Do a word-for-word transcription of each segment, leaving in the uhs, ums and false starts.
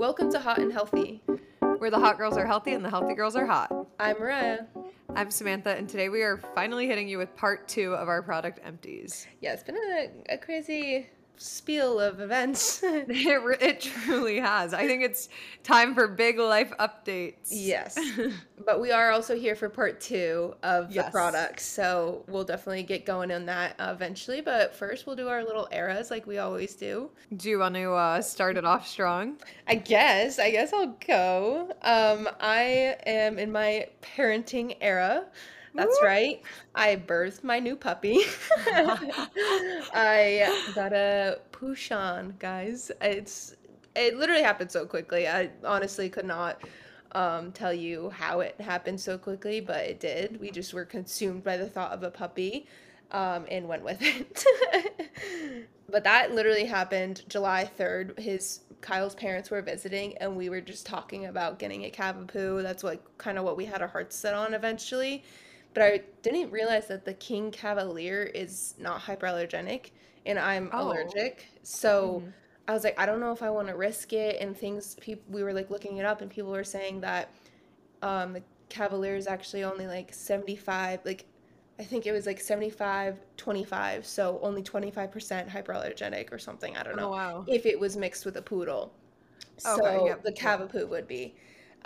Welcome to Hot and Healthy, where the hot girls are healthy and the healthy girls are hot. I'm Mariah. I'm Samantha, and today we are finally hitting you with part two of our product empties. Yeah, it's been a, a crazy spiel of events. it, it truly has. I think it's time for big life updates. Yes, but we are also here for part two of yes. the products, so we'll definitely get going on that eventually, but first we'll do our little eras like we always do. Do you want to uh, start it off strong? I guess. I guess I'll go. Um, I am in my parenting era. That's right. I birthed my new puppy. I got a Pouchon, guys. It's it literally happened so quickly. I honestly could not um, tell you how it happened so quickly, but it did. We just were consumed by the thought of a puppy um, and went with it. But that literally happened July third. His Kyle's parents were visiting, and we were just talking about getting a Cavapoo. That's what kind of what we had our hearts set on eventually. But I didn't realize that the King Cavalier is not hyperallergenic, and I'm oh. allergic. So mm-hmm. I was like, I don't know if I want to risk it. And things, people, we were like looking it up, and people were saying that um, the Cavalier is actually only like seventy-five, like I think it was like seventy-five, twenty-five. So only twenty-five percent hyperallergenic or something. I don't know oh, wow. if it was mixed with a poodle. Okay, so yep, the Cavapoo yep. would be.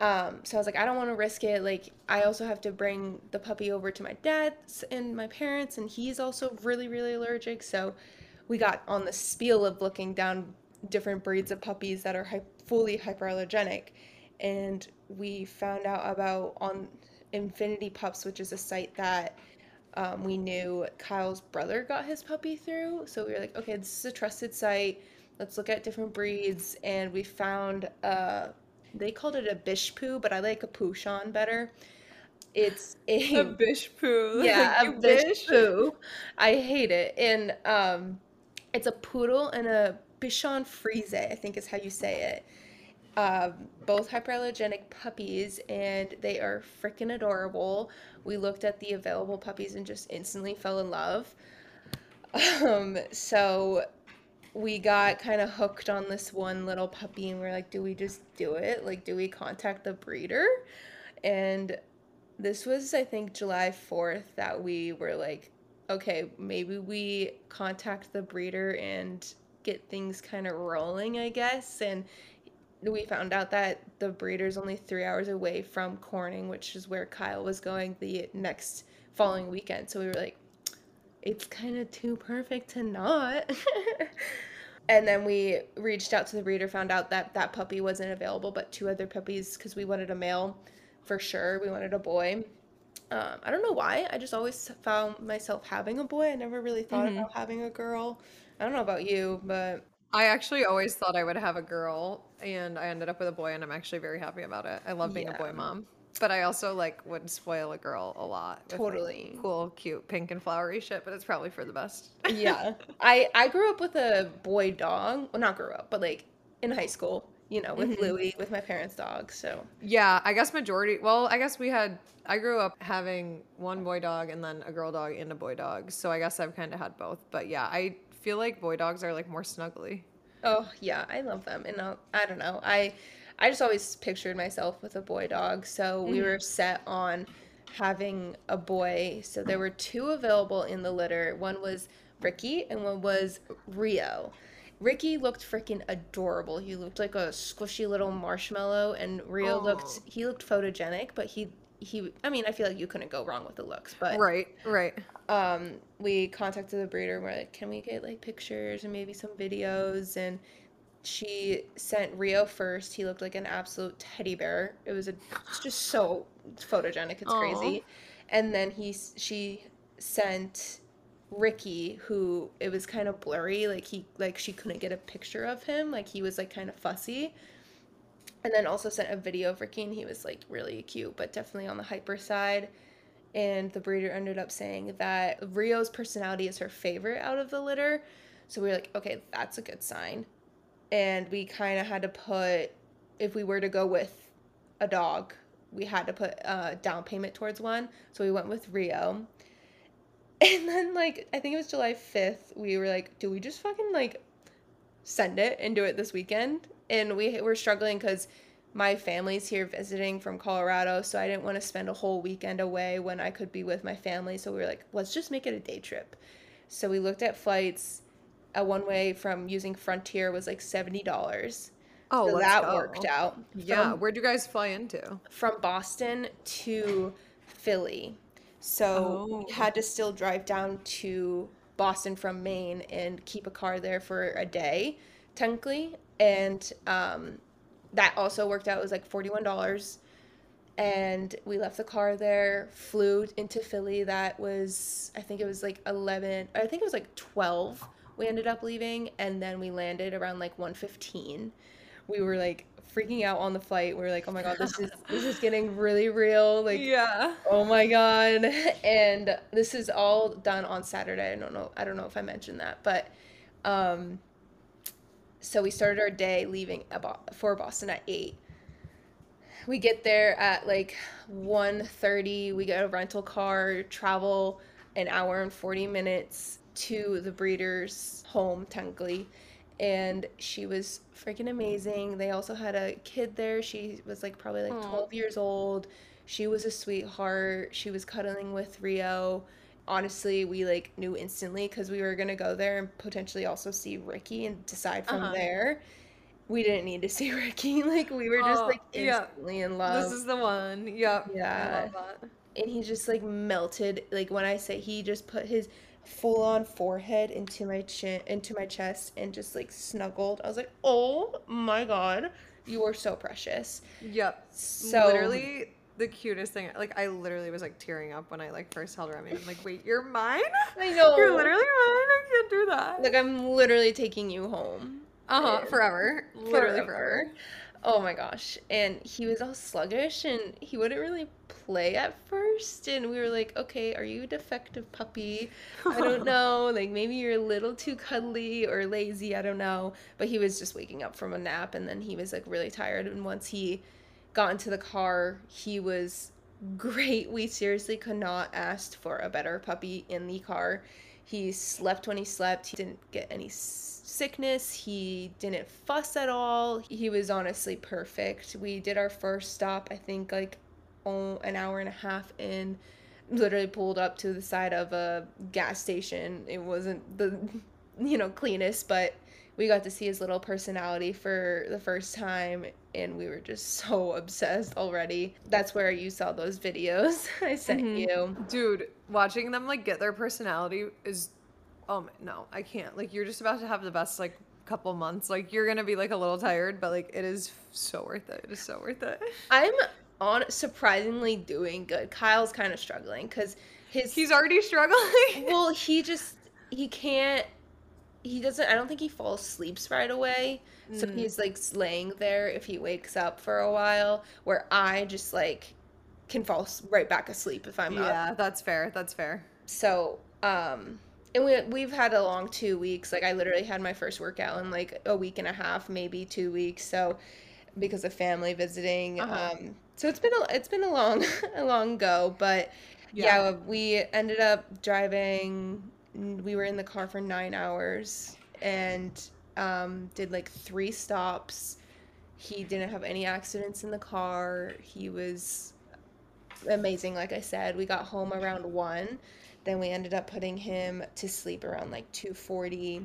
Um, so I was like, I don't want to risk it. Like, I also have to bring the puppy over to my dad's and my parents, and he's also really, really allergic. So we got on the spiel of looking down different breeds of puppies that are hy- fully hyperallergenic. And we found out about on Infinity Pups, which is a site that um, we knew Kyle's brother got his puppy through. So we were like, okay, this is a trusted site. Let's look at different breeds. And we found, uh, they called it a Bishpoo, but I like a Pouchon better. It's a, a Bishpoo. Yeah, like a Bishpoo. I hate it. And um, it's a poodle and a Bichon Frise, I think is how you say it. Um, both hyperallergenic puppies, and they are freaking adorable. We looked at the available puppies and just instantly fell in love. Um, so... we got kind of hooked on this one little puppy, and we're like, do we just do it? Like, do we contact the breeder? And this was, I think, July fourth that we were like, okay, maybe we contact the breeder and get things kind of rolling, I guess. And we found out that the breeder's only three hours away from Corning, which is where Kyle was going the next following weekend. So we were like, it's kind of too perfect to not. And then we reached out to the breeder, found out that that puppy wasn't available, but two other puppies, because we wanted a male for sure. We wanted a boy. Um, I don't know why. I just always found myself having a boy. I never really thought mm-hmm. about having a girl. I don't know about you, but... I actually always thought I would have a girl, and I ended up with a boy, and I'm actually very happy about it. I love being yeah. a boy mom. But I also, like, would spoil a girl a lot. Totally. Like, cool, cute, pink and flowery shit, but it's probably for the best. Yeah. I, I grew up with a boy dog. Well, not grew up, but, like, in high school, you know, with mm-hmm. Louie, with my parents' dog, so. Yeah, I guess majority, well, I guess we had, I grew up having one boy dog and then a girl dog and a boy dog, so I guess I've kind of had both. But, yeah, I feel like boy dogs are, like, more snuggly. Oh, yeah, I love them. And I'll, I don't know, I... I just always pictured myself with a boy dog, so we were set on having a boy. So there were two available in the litter. One was Ricky, and one was Rio. Ricky looked freaking adorable. He looked like a squishy little marshmallow, and Rio Aww. looked, he looked photogenic, but he, he, I mean, I feel like you couldn't go wrong with the looks, but. Right, right. Um, we contacted the breeder, and we're like, can we get, like, pictures and maybe some videos, and she sent Rio first. He looked like an absolute teddy bear. It was a, it's just so photogenic. It's Aww. crazy. And then he, she sent Ricky, who it was kind of blurry. Like he, like she couldn't get a picture of him. Like he was like kind of fussy. And then also sent a video of Ricky, and he was like really cute, but definitely on the hyper side. And the breeder ended up saying that Rio's personality is her favorite out of the litter. So we were like, okay, that's a good sign. And we kind of had to put, if we were to go with a dog, we had to put a down payment towards one. So we went with Rio. And then, like, I think it was July fifth, we were like, do we just fucking, like, send it and do it this weekend? and we were struggling because my family's here visiting from Colorado, so I didn't want to spend a whole weekend away when I could be with my family. So we were like, let's just make it a day trip. So we looked at flights. A one-way from using Frontier was like seventy dollars. Oh, so that go. worked out. Yeah. From, where'd you guys fly into? From Boston to Philly. So oh. we had to still drive down to Boston from Maine and keep a car there for a day, technically. And um, that also worked out. It was like forty-one dollars. And we left the car there, flew into Philly. That was, I think it was like eleven. I think it was like twelve. We ended up leaving, and then we landed around like one fifteen. We were like freaking out on the flight. We were like, oh my god, this is this is getting really real. Like, yeah. Oh my god. And this is all done on Saturday. I don't know. I don't know if I mentioned that, but um, so we started our day leaving about for Boston at eight. We get there at like one thirty. We get a rental car, travel an hour and forty minutes. To the breeder's home, technically, and she was freaking amazing. They also had a kid there. She was like probably like Aww. twelve years old. She was a sweetheart. She was cuddling with Rio. Honestly, we like knew instantly because we were gonna go there and potentially also see Ricky and decide from uh-huh. there. We didn't need to see Ricky. Like, we were just oh, like instantly yeah. in love. This is the one. Yep. Yeah. I love that. And he just like melted. Like, when I say he just put his full on forehead into my chin, into my chest, and just like snuggled. I was like, oh my god, you are so precious. Yep. So literally the cutest thing. Like, I literally was like tearing up when I like first held Remy. I'm like, wait, you're mine? I know. You're literally mine. I can't do that. Like, I'm literally taking you home. Uh huh. Forever. Literally forever. forever. Oh my gosh. And he was all sluggish and he wouldn't really play at first. And we were like, okay, are you a defective puppy? I don't know. Like, maybe you're a little too cuddly or lazy. I don't know. But he was just waking up from a nap, and then he was like really tired. And once he got into the car, he was great. We seriously could not ask for a better puppy in the car. He slept when he slept. He didn't get any sickness. He didn't fuss at all. He was honestly perfect. We did our first stop, I think, like oh, an hour and a half in. Literally pulled up to the side of a gas station. It wasn't the, you know, cleanest, but we got to see his little personality for the first time, and we were just so obsessed already. That's where you saw those videos I sent mm-hmm. you. Dude, watching them, like, get their personality is, um, no, I can't. Like, you're just about to have the best, like, couple months. Like, you're going to be, like, a little tired, but, like, it is so worth it. It is so worth it. I'm on surprisingly doing good. Kyle's kind of struggling because his... He's already struggling? Well, he just, he can't. He doesn't, I don't think he falls asleep right away. So mm. he's like laying there if he wakes up for a while, where I just like can fall right back asleep if I'm yeah, up. Yeah, that's fair. That's fair. So, um, and we, we've had a long two weeks. Like, I literally had my first workout in like a week and a half, maybe two weeks. So, because of family visiting. Uh-huh. Um, so it's been a, it's been a long, a long go, but yeah, yeah we ended up driving. We were in the car for nine hours and um, did like three stops. He didn't have any accidents in the car. He was amazing. Like I said, we got home around one. Then we ended up putting him to sleep around like two forty.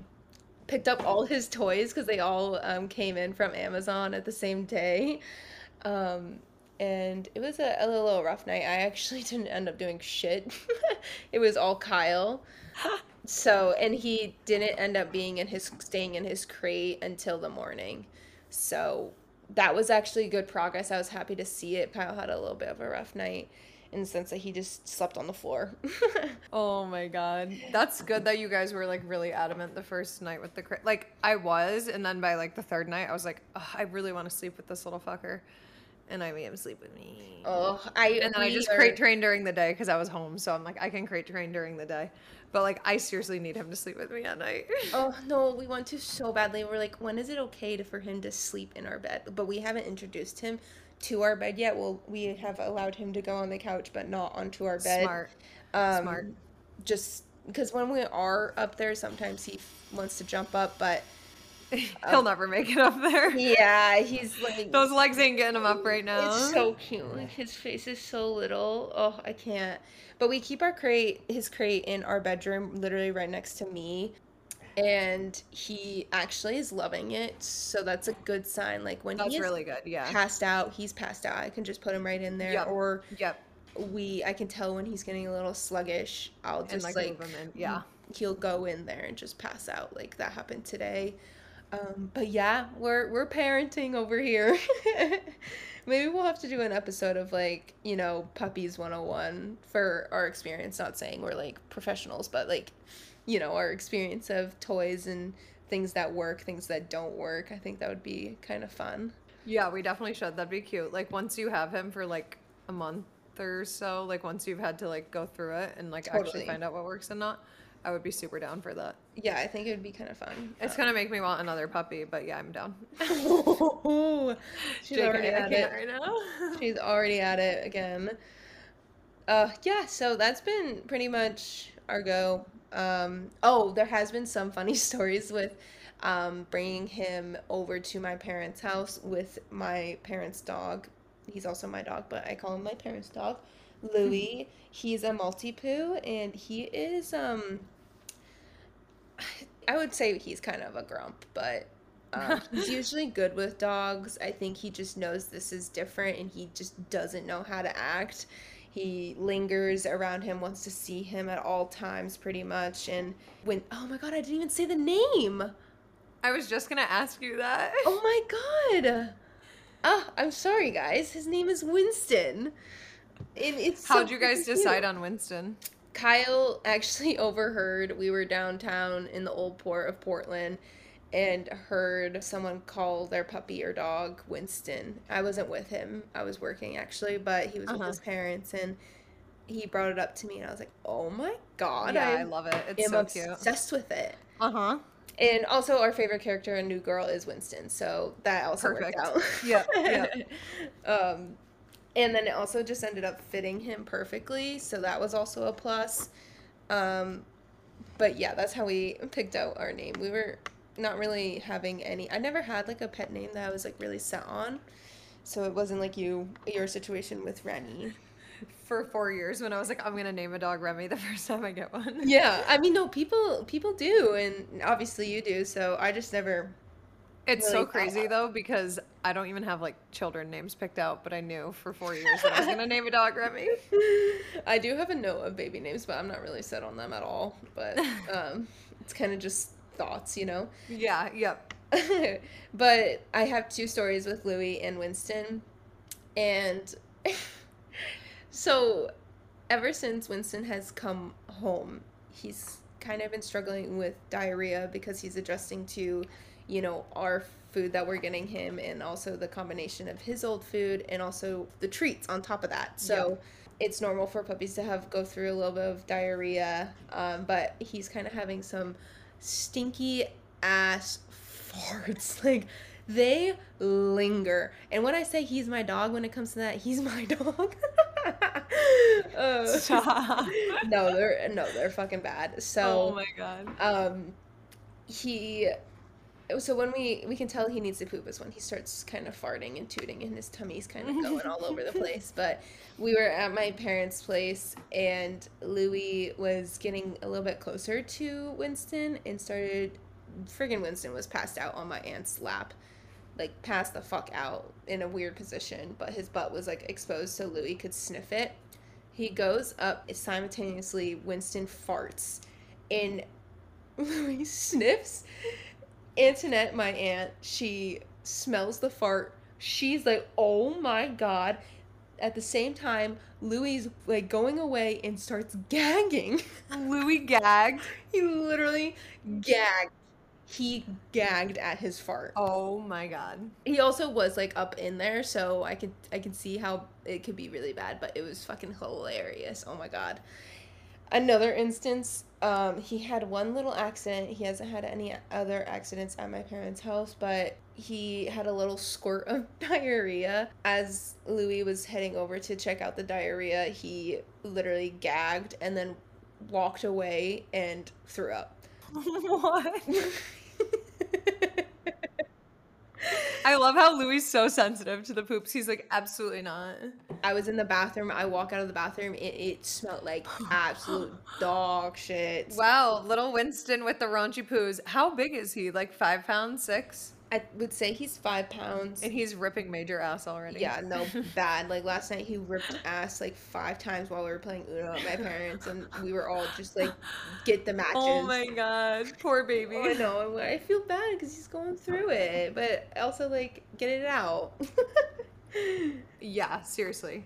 Picked up all his toys because they all um, came in from Amazon at the same day. Um, and it was a, a little rough night. I actually didn't end up doing shit. It was all Kyle. So, and he didn't end up being in his staying in his crate until the morning. So that was actually good progress. I was happy to see it. Kyle had a little bit of a rough night in the sense that he just slept on the floor. Oh my god, that's good that you guys were like really adamant the first night with the crate. Like, I was, and then by like the third night I was like, oh, I really want to sleep with this little fucker. And I made him sleep with me. Oh, I and then I just crate trained during the day because I was home, so I'm like, I can crate train during the day, but like I seriously need him to sleep with me at night. Oh no, we want to so badly. We're like, when is it okay to, for him to sleep in our bed? But we haven't introduced him to our bed yet. Well, we have allowed him to go on the couch, but not onto our bed. Smart, um, smart. Just because when we are up there, sometimes he wants to jump up, but He'll um, never make it up there. Yeah, he's like... Those legs ain't getting him up right now. It's so cute. Like, his face is so little. Oh, I can't. But we keep our crate, his crate in our bedroom, literally right next to me. And he actually is loving it. So that's a good sign. Like, when that's he's really good, yeah. passed out, he's passed out. I can just put him right in there. Yep. Or yep. we, I can tell when he's getting a little sluggish. I'll just, and, like, like move him in. Yeah. He'll go in there and just pass out. Like, that happened today. Um, but yeah, we're we're parenting over here. Maybe we'll have to do an episode of, like, you know, Puppies one oh one for our experience. Not saying we're, like, professionals, but, like, you know, our experience of toys and things that work, things that don't work. I think that would be kind of fun. Yeah, we definitely should. That'd be cute. Like, once you have him for, like, a month or so, like, once you've had to, like, go through it and, like, totally. Actually find out what works and not. I would be super down for that. Yeah, I think it would be kind of fun. It's um, going to make me want another puppy, but yeah, I'm down. She's Jake already at it right now. She's already at it again. Uh, yeah, so that's been pretty much our go. Um, oh, there has been some funny stories with um, bringing him over to my parents' house with my parents' dog. He's also my dog, but I call him my parents' dog. Louie, he's a Maltipoo, and he is, um, I would say he's kind of a grump, but um, he's usually good with dogs. I think he just knows this is different, and he just doesn't know how to act. He lingers around him, wants to see him at all times, pretty much, and when, oh my god, I didn't even say the name! I was just gonna ask you that. Oh my god! Oh, I'm sorry, guys. His name is Winston. And it's how'd so you guys cute. Decide on Winston? Kyle actually overheard, we were downtown in the old port of Portland and heard someone call their puppy or dog Winston. I wasn't with him, I was working actually, but he was uh-huh. with his parents, and he brought it up to me, and I was like, oh my god, yeah, I, I love it. It's so cute. I'm obsessed with it. Uh-huh. And also, our favorite character in New Girl is Winston, so that also perfect. Worked out. Yeah, yeah. um And then it also just ended up fitting him perfectly, so that was also a plus. Um, but yeah, that's how we picked out our name. We were not really having any. I never had, like, a pet name that I was, like, really set on, so it wasn't like you your situation with Remy. For four years, when I was like, I'm gonna name a dog Remy the first time I get one. Yeah, I mean, no, people people do, and obviously you do. So I just never. It's really so crazy though, because I don't even have, like, children names picked out, but I knew for four years that I was gonna name a dog Remy. I do have a note of baby names, but I'm not really set on them at all. But um, it's kind of just thoughts, you know. Yeah. Yep. But I have two stories with Louie and Winston, and so ever since Winston has come home, he's kind of been struggling with diarrhea because he's adjusting to, you know, our food that we're getting him, and also the combination of his old food and also the treats on top of that. So yep. It's normal for puppies to have go through a little bit of diarrhea, um, but he's kind of having some stinky ass farts. Like, they linger. And when I say he's my dog, when it comes to that, he's my dog. uh, Stop. No, they're no, they're fucking bad. So, oh my god. Um, he. So when we, we can tell he needs to poop is when he starts kind of farting and tooting, and his tummy's kind of going all over the place. But we were at my parents' place, and Louie was getting a little bit closer to Winston and started, friggin' Winston was passed out on my aunt's lap, like passed the fuck out in a weird position, but his butt was, like, exposed so Louie could sniff it. He goes up, simultaneously Winston farts, and Louie sniffs. Antoinette, my aunt, she smells the fart. She's like, oh my god. At the same time, Louie's, like, going away and starts gagging. Louie gagged. He literally gagged. He gagged at his fart. Oh my god. He also was, like, up in there, so I could I could see how it could be really bad, but it was fucking hilarious. Oh my god. Another instance, um, he had one little accident. He hasn't had any other accidents at my parents' house, but he had a little squirt of diarrhea. As Louie was heading over to check out the diarrhea, he literally gagged and then walked away and threw up. What? I love how Louie's so sensitive to the poops. He's like, absolutely not. I was in the bathroom. I walk out of the bathroom. It, it smelled like absolute dog shit. Wow, little Winston with the raunchy poos. How big is he? Like five pounds, six? I would say he's five pounds. And he's ripping major ass already. Yeah, no, bad. Like last night he ripped ass like five times while we were playing Uno at my parents, and we were all just like, get the matches. Oh my God, poor baby. I know, I feel bad because he's going through it, but also like, get it out. Yeah, seriously.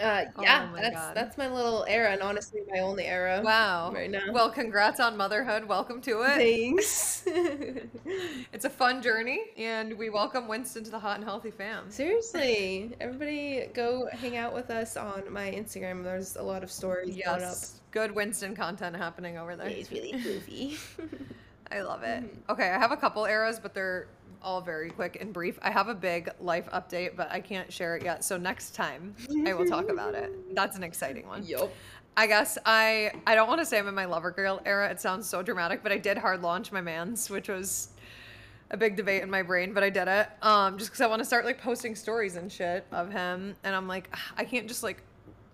Uh, yeah, oh that's God. that's my little era, and honestly, my only era. Wow. Right now. Well, congrats on motherhood. Welcome to it. Thanks. It's a fun journey, and we welcome Winston to the Hot and Healthy fam. Seriously, everybody, go hang out with us on my Instagram. There's a lot of stories. Yes. Going up. Good Winston content happening over there. It's really goofy. I love it. Mm. Okay, I have a couple eras, but they're all very quick and brief. I have a big life update, but I can't share it yet. So next time I will talk about it. That's an exciting one. Yep. I guess I, I don't want to say I'm in my lover girl era. It sounds so dramatic, but I did hard launch my man's, which was a big debate in my brain, but I did it. Um, just cause I want to start like posting stories and shit of him. And I'm like, I can't just like,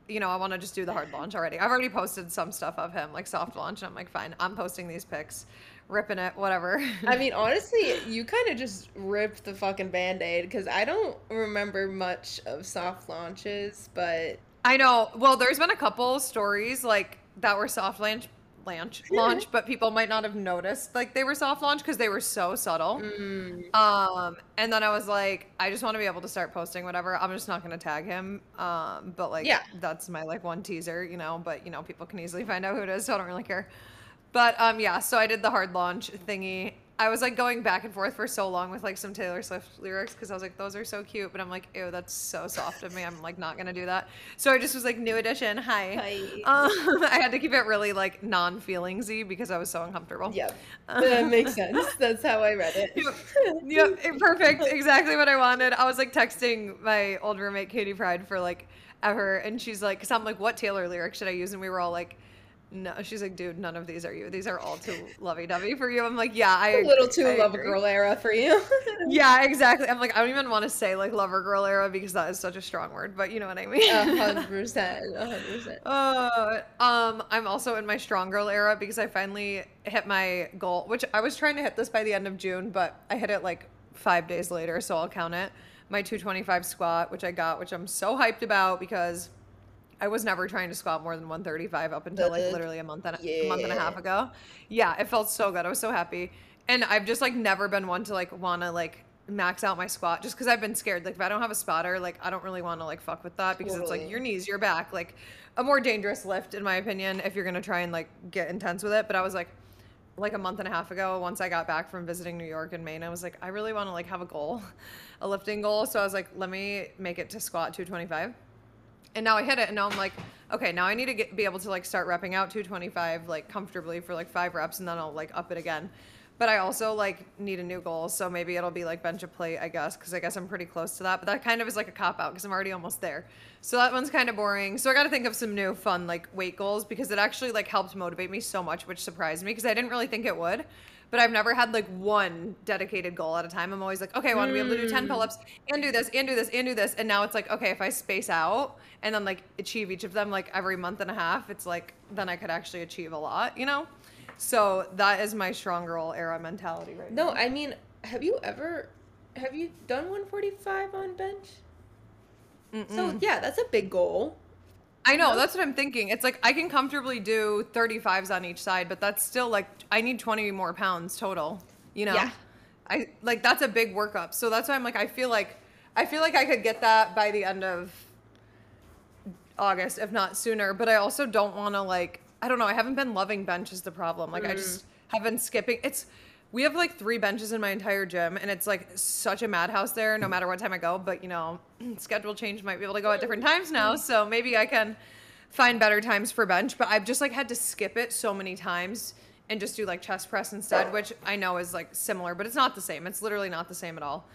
you know, I want to just do the hard launch already. I've already posted some stuff of him, like soft launch. And I'm like, fine, I'm posting these pics. Ripping it, whatever. I mean, honestly, you kind of just ripped the fucking Band-Aid, because I don't remember much of soft launches, but... I know. Well, there's been a couple stories, like, that were soft launch, launch, launch but people might not have noticed, like, they were soft launch, because they were so subtle. Mm. Um, and then I was like, I just want to be able to start posting whatever. I'm just not going to tag him. Um, but, like, yeah. That's my, like, one teaser, you know, but, you know, people can easily find out who it is, so I don't really care. But, um, yeah, so I did the hard launch thingy. I was, like, going back and forth for so long with, like, some Taylor Swift lyrics because I was like, those are so cute. But I'm like, ew, that's so soft of me. I'm, like, not going to do that. So I just was like, new edition, hi. Hi. Um, I had to keep it really, like, non-feelingsy because I was so uncomfortable. Yep. Um, that makes sense. That's how I read it. Yep. Yep. Perfect. Exactly what I wanted. I was, like, texting my old roommate, Katie Pride, for, like, ever. And she's like, because I'm like, what Taylor lyric should I use? And we were all like, no, she's like, dude, none of these are you. These are all too lovey-dovey for you. I'm like, yeah, I agree. A little too lover-girl era for you. Yeah, exactly. I'm like, I don't even want to say, like, lover-girl era because that is such a strong word, but you know what I mean. one hundred percent, one hundred percent. Uh, um, I'm also in my strong girl era because I finally hit my goal, which I was trying to hit this by the end of June, but I hit it, like, five days later, so I'll count it. My two twenty-five squat, which I got, which I'm so hyped about because... I was never trying to squat more than one thirty-five up until like literally a month and a, yeah. a month and a half ago. Yeah, it felt so good. I was so happy. And I've just like never been one to like want to like max out my squat just because I've been scared. Like if I don't have a spotter, like I don't really want to like fuck with that because totally. It's like your knees, your back, like a more dangerous lift in my opinion if you're going to try and like get intense with it. But I was like, like a month and a half ago, once I got back from visiting New York and Maine, I was like, I really want to like have a goal, a lifting goal. So I was like, let me make it to squat two twenty-five. And now I hit it, and now I'm like, okay, now I need to get, be able to, like, start repping out two twenty-five, like, comfortably for, like, five reps, and then I'll, like, up it again. But I also, like, need a new goal, so maybe it'll be, like, bench a plate, I guess, because I guess I'm pretty close to that. But that kind of is, like, a cop-out because I'm already almost there. So that one's kind of boring. So I got to think of some new fun, like, weight goals because it actually, like, helped motivate me so much, which surprised me because I didn't really think it would. But I've never had, like, one dedicated goal at a time. I'm always like, okay, I want to be able to do ten pull-ups and do this and do this and do this. And now it's like, okay, if I space out and then, like, achieve each of them, like, every month and a half, it's like then I could actually achieve a lot, you know? So that is my strong girl era mentality right now. No, I mean, have you ever – have you done one forty-five on bench? Mm-mm. So, yeah, that's a big goal. I know. That's what I'm thinking. It's like I can comfortably do thirty-fives on each side, but that's still like I need twenty more pounds total, you know? Yeah. I like that's a big workup. So that's why I'm like I feel like I feel like I could get that by the end of August, if not sooner, but I also don't want to like I don't know. I haven't been loving bench is the problem. Like mm. I just have been skipping. It's we have like three benches in my entire gym and it's like such a madhouse there no matter what time I go. But you know, schedule change might be able to go at different times now. So maybe I can find better times for bench, but I've just like had to skip it so many times and just do like chest press instead, which I know is like similar, but it's not the same. It's literally not the same at all.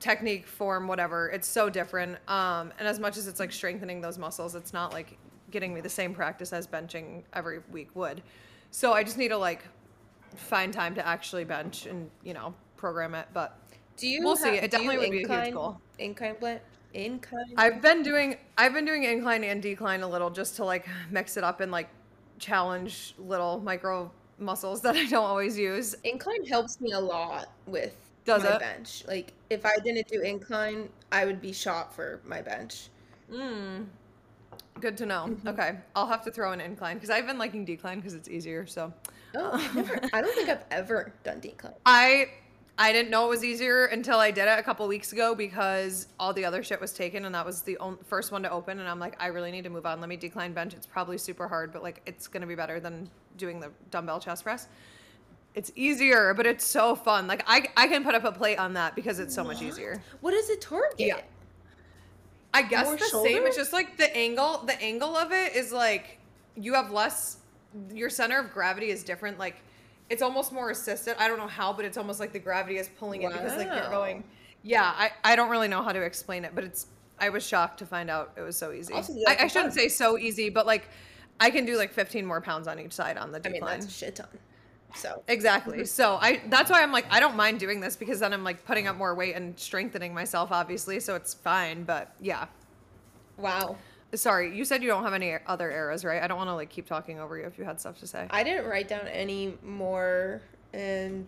Technique, form, whatever. It's so different. Um, and as much as it's like strengthening those muscles, it's not like getting me the same practice as benching every week would. So I just need to like, find time to actually bench and, you know, program it. But Do you? We'll have, see. It definitely would incline, be a huge goal. Incline blend. Incline. I've been doing. I've been doing incline and decline a little, just to like mix it up and like challenge little micro muscles that I don't always use. Incline helps me a lot with Does my it? bench. Like if I didn't do incline, I would be shot for my bench. Mm. Good to know. Mm-hmm. Okay, I'll have to throw an incline because I've been liking decline because it's easier. So, oh, I've never, I don't think I've ever done decline. I I didn't know it was easier until I did it a couple weeks ago because all the other shit was taken and that was the on, first one to open. And I'm like, I really need to move on. Let me decline bench. It's probably super hard, but like it's gonna be better than doing the dumbbell chest press. It's easier, but it's so fun. Like I I can put up a plate on that because it's so what? much easier. What is it target? Yeah. I guess More the shoulder? same. It's just like the angle. The angle of it is like you have less. Your center of gravity is different. Like it's almost more assisted. I don't know how, but it's almost like the gravity is pulling wow. it because like you're going. Yeah, I, I don't really know how to explain it, but it's. I was shocked to find out it was so easy. Also, I, I shouldn't say so easy, but like I can do like fifteen more pounds on each side on the decline. I mean, that's a shit ton. So exactly. So I that's why I'm like I don't mind doing this because then I'm like putting up more weight and strengthening myself obviously, so it's fine, but yeah. Wow. Sorry, you said you don't have any other eras, right? I don't want to like keep talking over you if you had stuff to say. I didn't write down any more and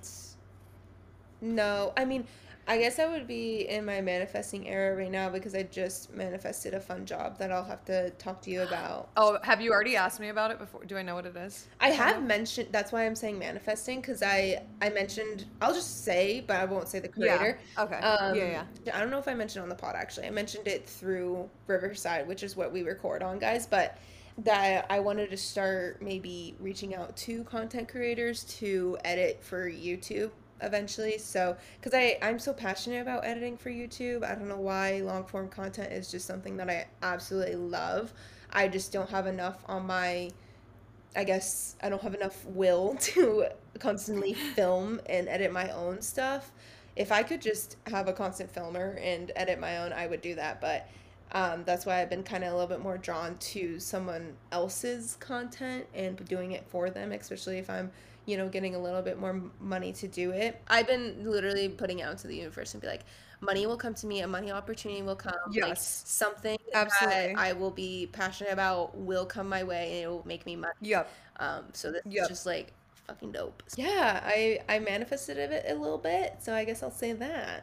no. I mean, I guess I would be in my manifesting era right now because I just manifested a fun job that I'll have to talk to you about. Oh, have you already asked me about it before? Do I know what it is? I have mentioned, that's why I'm saying manifesting, because I, I mentioned, I'll just say, but I won't say the creator. Yeah. Okay. Um, yeah, yeah. I don't know if I mentioned on the pod, actually. I mentioned it through Riverside, which is what we record on, guys, but that I wanted to start maybe reaching out to content creators to edit for YouTube eventually, so because I I'm so passionate about editing for YouTube. I don't know why. Long form content is just something that I absolutely love. I just don't have enough on my I guess I don't have enough will to constantly film and edit my own stuff. If I could just have a constant filmer and edit my own, I would do that, but um that's why I've been kind of a little bit more drawn to someone else's content and doing it for them, especially if I'm you know, getting a little bit more money to do it. I've been literally putting out into the universe and be like, money will come to me, a money opportunity will come. Yes. Like, something Absolutely. that I will be passionate about will come my way and it will make me money. Yep. Um, so that's yep. just like fucking dope. Yeah, I, I manifested it a little bit, so I guess I'll say that.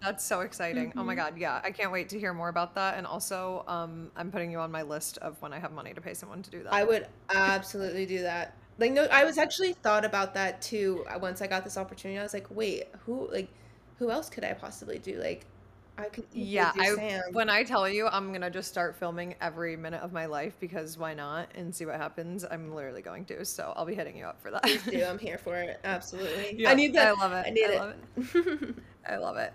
That's so exciting. Mm-hmm. Oh my God, yeah. I can't wait to hear more about that. And also, um, I'm putting you on my list of when I have money to pay someone to do that. I would absolutely do that. Like, no, I was actually thought about that too. Once I got this opportunity, I was like, wait, who, like, who else could I possibly do? Like, I could, yeah, do I, Sam. When I tell you, I'm going to just start filming every minute of my life because why not? And see what happens. I'm literally going to. So I'll be hitting you up for that. Please do. I'm here for it. Absolutely. Yeah, I need that. I love it. I need I it. Love it. I love it.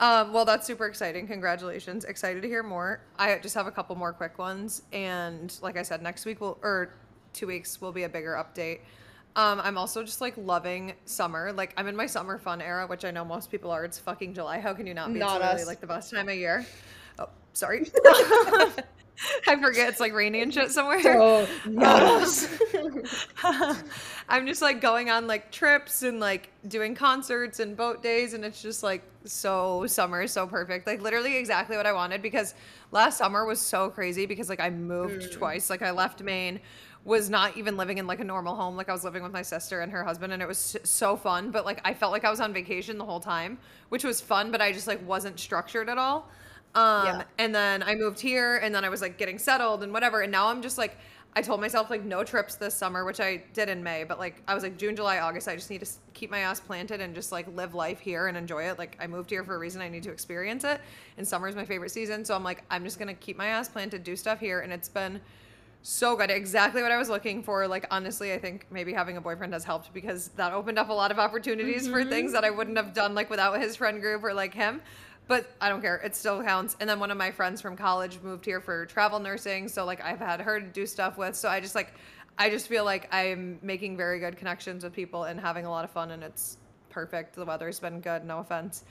Um, well, that's super exciting. Congratulations. Excited to hear more. I just have a couple more quick ones. And like I said, next week we'll, or two weeks will be a bigger update. Um, I'm also just like loving summer. Like I'm in my summer fun era, which I know most people are. It's fucking July. How can you not be? Not it's really like the best time of year. Oh, sorry. I forget it's like rainy and shit somewhere. Oh, not us. I'm just like going on like trips and like doing concerts and boat days, and it's just like so summer is so perfect. Like literally exactly what I wanted, because last summer was so crazy because like I moved mm. twice. Like I left Maine, was not even living in like a normal home. Like I was living with my sister and her husband, and it was so fun, but like I felt like I was on vacation the whole time, which was fun, but I just like wasn't structured at all. Um, yeah. And then I moved here, and then I was like getting settled and whatever. And now I'm just like, I told myself like no trips this summer, which I did in May, but like I was like June, July, August, I just need to keep my ass planted and just like live life here and enjoy it. Like I moved here for a reason. I need to experience it. And summer is my favorite season. So I'm like, I'm just going to keep my ass planted, do stuff here. And it's been so good. Exactly what I was looking for. Like, honestly, I think maybe having a boyfriend has helped because that opened up a lot of opportunities mm-hmm. for things that I wouldn't have done like without his friend group or like him. But I don't care. It still counts. And then one of my friends from college moved here for travel nursing. So like I've had her to do stuff with. So I just like, I just feel like I'm making very good connections with people and having a lot of fun, and it's perfect. The weather's been good. No offense.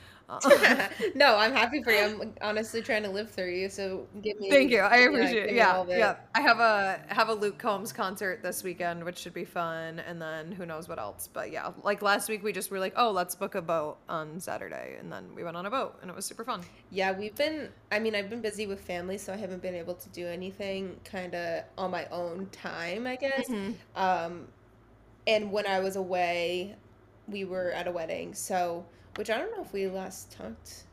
No, I'm happy for you. I'm honestly trying to live through you. So give me. Thank you. I appreciate it. Yeah, yeah. yeah. I have a have a Luke Combs concert this weekend, which should be fun. And then who knows what else? But yeah, like last week we just were like, oh, let's book a boat on Saturday, and then we went on a boat, and it was super fun. Yeah, we've been. I mean, I've been busy with family, so I haven't been able to do anything kind of on my own time, I guess. Mm-hmm. Um. And when I was away, we were at a wedding, so, which I don't know if we last talked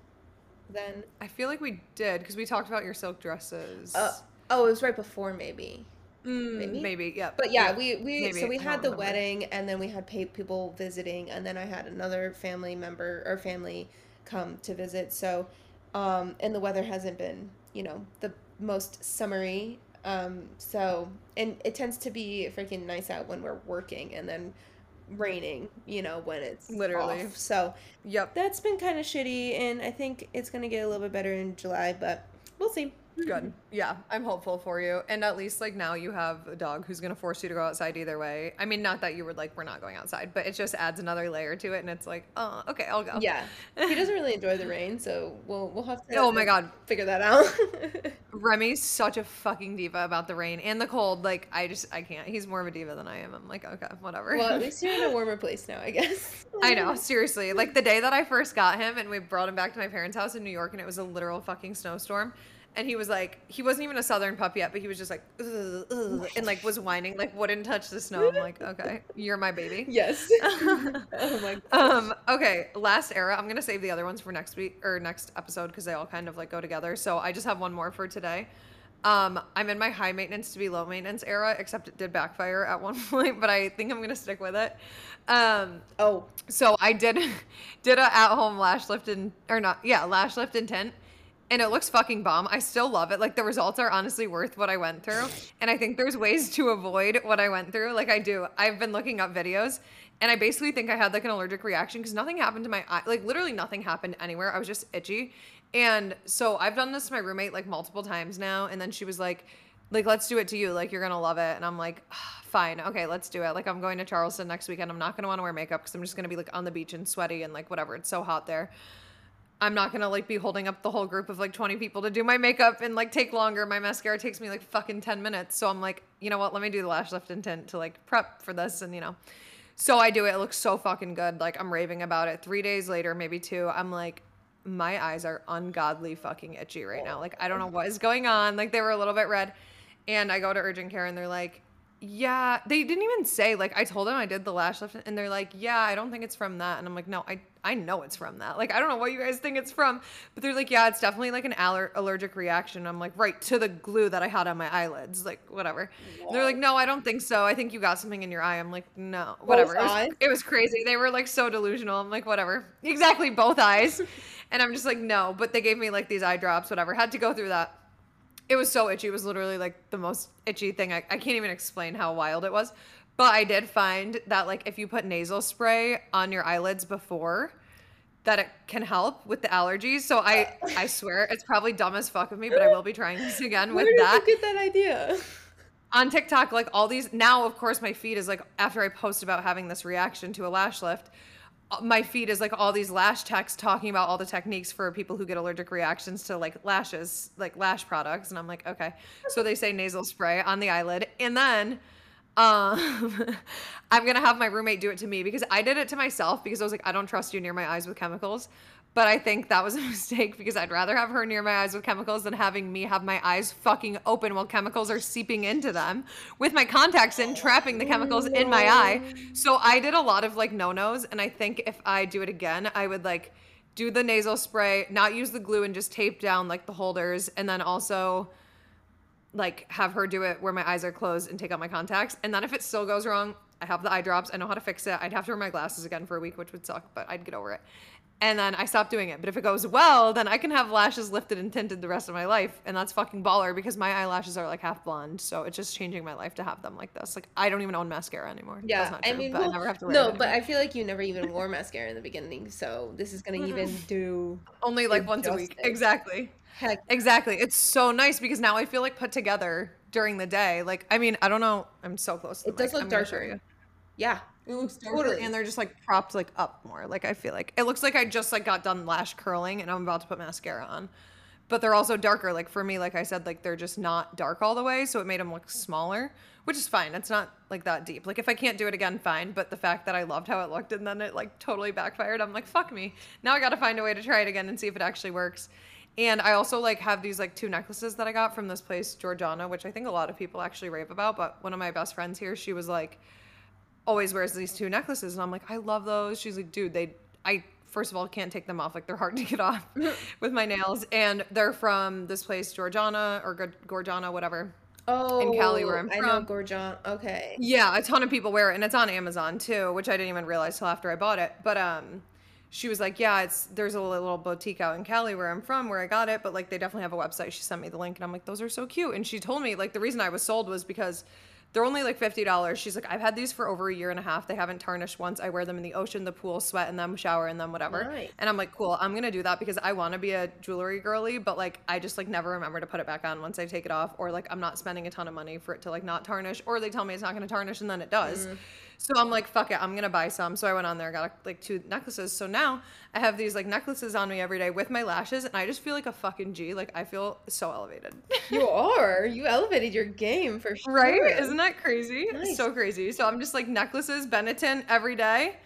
then. I feel like we did, because we talked about your silk dresses. Uh, oh, it was right before, maybe. Mm, maybe? Maybe, yeah. But yeah, yeah we, we maybe. so we I had the remember. wedding, and then we had people visiting, and then I had another family member, or family, come to visit, so, um, and the weather hasn't been, you know, the most summery. Um, so, and it tends to be freaking nice out when we're working, and then raining, you know, when it's literally off. So, yep, that's been kind of shitty, and I think it's going to get a little bit better in July, but we'll see. Good. Yeah, I'm hopeful for you. And at least, like, now you have a dog who's going to force you to go outside either way. I mean, not that you would, like, we're not going outside, but it just adds another layer to it, and it's like, oh, okay, I'll go. Yeah. He doesn't really enjoy the rain, so we'll we'll have to oh my God. figure that out. Remy's such a fucking diva about the rain and the cold. Like, I just, I can't. He's more of a diva than I am. I'm like, okay, whatever. Well, at least you're in a warmer place now, I guess. I know, seriously. Like, the day that I first got him and we brought him back to my parents' house in New York, and it was a literal fucking snowstorm. And he was like, he wasn't even a southern pup yet, but he was just like, ugh, ugh, and like was whining, like wouldn't touch the snow. I'm like, okay, you're my baby. Yes. Oh my gosh. Um, okay, last era. I'm going to save the other ones for next week or next episode because they all kind of like go together. So I just have one more for today. Um, I'm in my high maintenance to be low maintenance era, except it did backfire at one point, but I think I'm going to stick with it. Um, oh, so I did, did a at home lash lift and, or not, yeah, lash lift and tint. And it looks fucking bomb. I still love it. Like, the results are honestly worth what I went through. And I think there's ways to avoid what I went through. Like, I do. I've been looking up videos. And I basically think I had, like, an allergic reaction because nothing happened to my eye. Like, literally nothing happened anywhere. I was just itchy. And so I've done this to my roommate, like, multiple times now. And then she was like, like, let's do it to you. Like, you're going to love it. And I'm like, fine. Okay, let's do it. Like, I'm going to Charleston next weekend. I'm not going to want to wear makeup because I'm just going to be, like, on the beach and sweaty and, like, whatever. It's so hot there. I'm not going to, like, be holding up the whole group of, like, twenty people to do my makeup and, like, take longer. My mascara takes me, like, fucking ten minutes. So I'm like, you know what? Let me do the lash lift and tint to, like, prep for this and, you know. So I do it. It looks so fucking good. Like, I'm raving about it. Three days later, maybe two, I'm like, my eyes are ungodly fucking itchy right now. Like, I don't know what is going on. Like, they were a little bit red. And I go to urgent care, and they're like, yeah. They didn't even say, like, I told them I did the lash lift, and they're like, yeah, I don't think it's from that. And I'm like, no, I I know it's from that. Like, I don't know what you guys think it's from. But they're like, yeah, it's definitely, like, an aller- allergic reaction. I'm like, right, to the glue that I had on my eyelids. Like, whatever. Wow. They're like, no, I don't think so. I think you got something in your eye. I'm like, no, whatever. It was, it was crazy. They were, like, so delusional. I'm like, whatever. Exactly, both eyes. And I'm just like, no. But they gave me, like, these eye drops, whatever. Had to go through that. It was so itchy. It was literally, like, the most itchy thing. I, I can't even explain how wild it was. But I did find that, like, if you put nasal spray on your eyelids before, that it can help with the allergies. So I, I swear, it's probably dumb as fuck of me, but I will be trying this again with that. Where did you get that idea? On TikTok, like, all these, now, of course, my feed is, like, after I post about having this reaction to a lash lift, my feed is, like, all these lash texts talking about all the techniques for people who get allergic reactions to, like, lashes, like, lash products. And I'm like, okay. So they say nasal spray on the eyelid. And then... Um, I'm going to have my roommate do it to me because I did it to myself because I was like, I don't trust you near my eyes with chemicals, but I think that was a mistake because I'd rather have her near my eyes with chemicals than having me have my eyes fucking open while chemicals are seeping into them with my contacts in, trapping the chemicals in my eye. So I did a lot of, like, no-nos. And I think if I do it again, I would, like, do the nasal spray, not use the glue, and just tape down, like, the holders. And then also, like, have her do it where my eyes are closed and take out my contacts. And then if it still goes wrong, I have the eye drops. I know how to fix it. I'd have to wear my glasses again for a week, which would suck, but I'd get over it. And then I stopped doing it. But if it goes well, then I can have lashes lifted and tinted the rest of my life. And that's fucking baller because my eyelashes are, like, half blonde. So it's just changing my life to have them like this. Like, I don't even own mascara anymore. Yeah, that's not true, I mean, but well, I never have to wear no, it but I feel like you never even wore mascara in the beginning. So this is going to mm-hmm. even do... Only, like, once a week. Exactly. Heck. Exactly. It's so nice because now I feel, like, put together during the day. Like, I mean, I don't know. I'm so close to the mic. It does look darker. Yeah. It looks darker. And they're just like propped like up more. Like I feel like it looks like I just like got done lash curling and I'm about to put mascara on. But they're also darker. Like for me, like I said, like they're just not dark all the way. So it made them look smaller, which is fine. It's not like that deep. Like if I can't do it again, fine. But the fact that I loved how it looked and then it like totally backfired, I'm like, fuck me. Now I got to find a way to try it again and see if it actually works. And I also like have these like two necklaces that I got from this place, Gorjana, which I think a lot of people actually rave about. But one of my best friends here, she was like, always wears these two necklaces. And I'm like, I love those. She's like, dude, they, I, first of all, can't take them off. Like, they're hard to get off with my nails. And they're from this place, Gorjana, or Gorjana, whatever. Oh, in Cali, where I'm from. I know Gorjana. Okay. Yeah, a ton of people wear it. And it's on Amazon, too, which I didn't even realize till after I bought it. But um, she was like, yeah, it's there's a little boutique out in Cali, where I'm from, where I got it. But, like, they definitely have a website. She sent me the link. And I'm like, those are so cute. And she told me, like, the reason I was sold was because they're only like fifty dollars. She's like, I've had these for over a year and a half. They haven't tarnished once. I wear them in the ocean, the pool, sweat in them, shower in them, whatever. Right. And I'm like, cool, I'm going to do that because I want to be a jewelry girly, but like, I just like never remember to put it back on once I take it off, or like, I'm not spending a ton of money for it to like not tarnish, or they tell me it's not going to tarnish and then it does. Mm. So I'm like, fuck it, I'm going to buy some. So I went on there, got like two necklaces. So now I have these like necklaces on me every day with my lashes, and I just feel like a fucking G. Like I feel so elevated. You are. You elevated your game for sure. Right? Isn't that crazy? Nice. So crazy. So I'm just like necklaces, Benetint every day,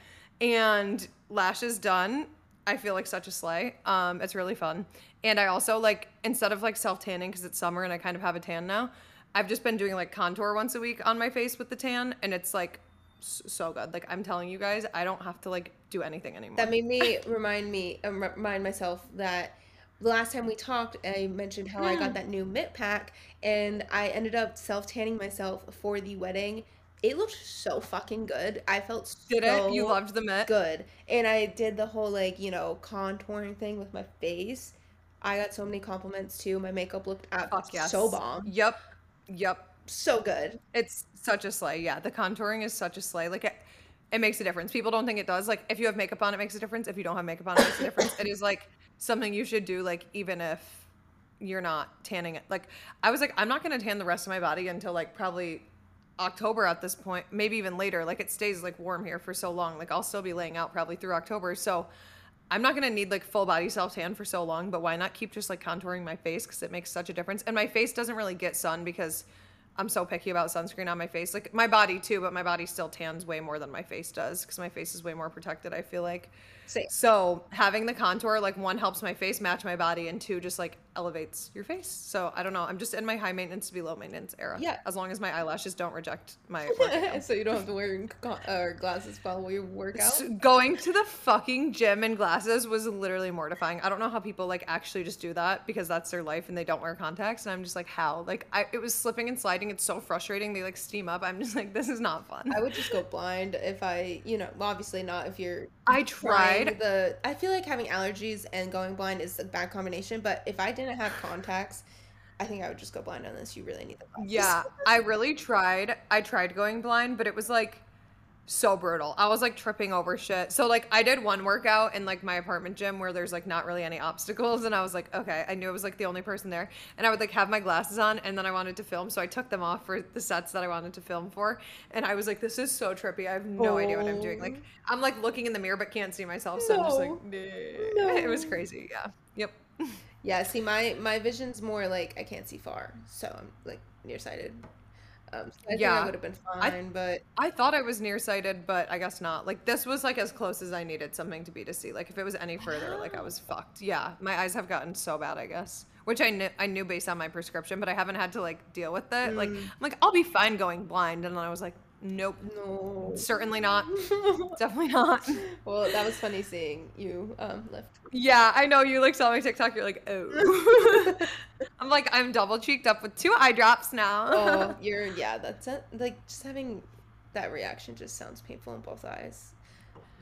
and lashes done. I feel like such a slay. Um, it's really fun. And I also like, instead of like self-tanning, because it's summer and I kind of have a tan now, I've just been doing like contour once a week on my face with the tan, and it's like so good. Like I'm telling you guys, I don't have to like do anything anymore. That made me remind me um, remind myself that the last time we talked, I mentioned how mm. I got that new mitt pack, and I ended up self-tanning myself for the wedding. It looked so fucking good. I felt so did it? You loved the mitt? Good. And I did the whole like, you know, contouring thing with my face. I got so many compliments too. My makeup looked up yes. so bomb. Yep. Yep. So good. It's such a slay. Yeah, the contouring is such a slay. Like it, it makes a difference. People don't think it does. Like if you have makeup on, it makes a difference. If you don't have makeup on, it makes a difference. It is like something you should do, like even if you're not tanning it. Like I was like, I'm not gonna tan the rest of my body until like probably October at this point, maybe even later. Like it stays like warm here for so long. Like I'll still be laying out probably through October. So I'm not going to need like full body self tan for so long, but why not keep just like contouring my face? Cause it makes such a difference. And my face doesn't really get sun because I'm so picky about sunscreen on my face. Like my body too, but my body still tans way more than my face does because my face is way more protected, I feel like. Same. So having the contour, like one, helps my face match my body, and two, just like elevates your face. So I don't know. I'm just in my high maintenance to be low maintenance era. Yeah. As long as my eyelashes don't reject my workout. So you don't have to wear uh, glasses while you work out? So going to the fucking gym in glasses was literally mortifying. I don't know how people like actually just do that because that's their life and they don't wear contacts. And I'm just like, how? Like I, it was slipping and sliding. It's so frustrating. They like steam up. I'm just like, this is not fun. I would just go blind if I, you know, obviously not if you're. I tried. The, I feel like having allergies and going blind is a bad combination, but if I did didn't have contacts, I think I would just go blind unless you really need the glasses. Yeah, I really tried. I tried going blind, but it was like so brutal. I was like tripping over shit. So like I did one workout in like my apartment gym where there's like not really any obstacles, and I was like, okay, I knew I was like the only person there, and I would like have my glasses on, and then I wanted to film, so I took them off for the sets that I wanted to film for, and I was like, this is so trippy. I have no oh. idea what I'm doing. Like I'm like looking in the mirror but can't see myself, so no. I'm just like nah. no. It was crazy. Yeah. Yep. Yeah, see, my, my vision's more like I can't see far, so I'm like nearsighted. Um, so I yeah. think I would have been fine, I th- but I thought I was nearsighted, but I guess not. Like this was like as close as I needed something to be to see. Like if it was any further, like I was fucked. Yeah, my eyes have gotten so bad, I guess. Which I knew I knew based on my prescription, but I haven't had to like deal with it. Mm. Like I'm like I'll be fine going blind, and then I was like, nope, no, certainly not. Definitely not. Well, that was funny seeing you um lift. Yeah, I know, you like saw my TikTok, you're like, oh. I'm like, I'm double cheeked up with two eye drops now. Oh, you're yeah, that's it. Like just having that reaction just sounds painful in both eyes.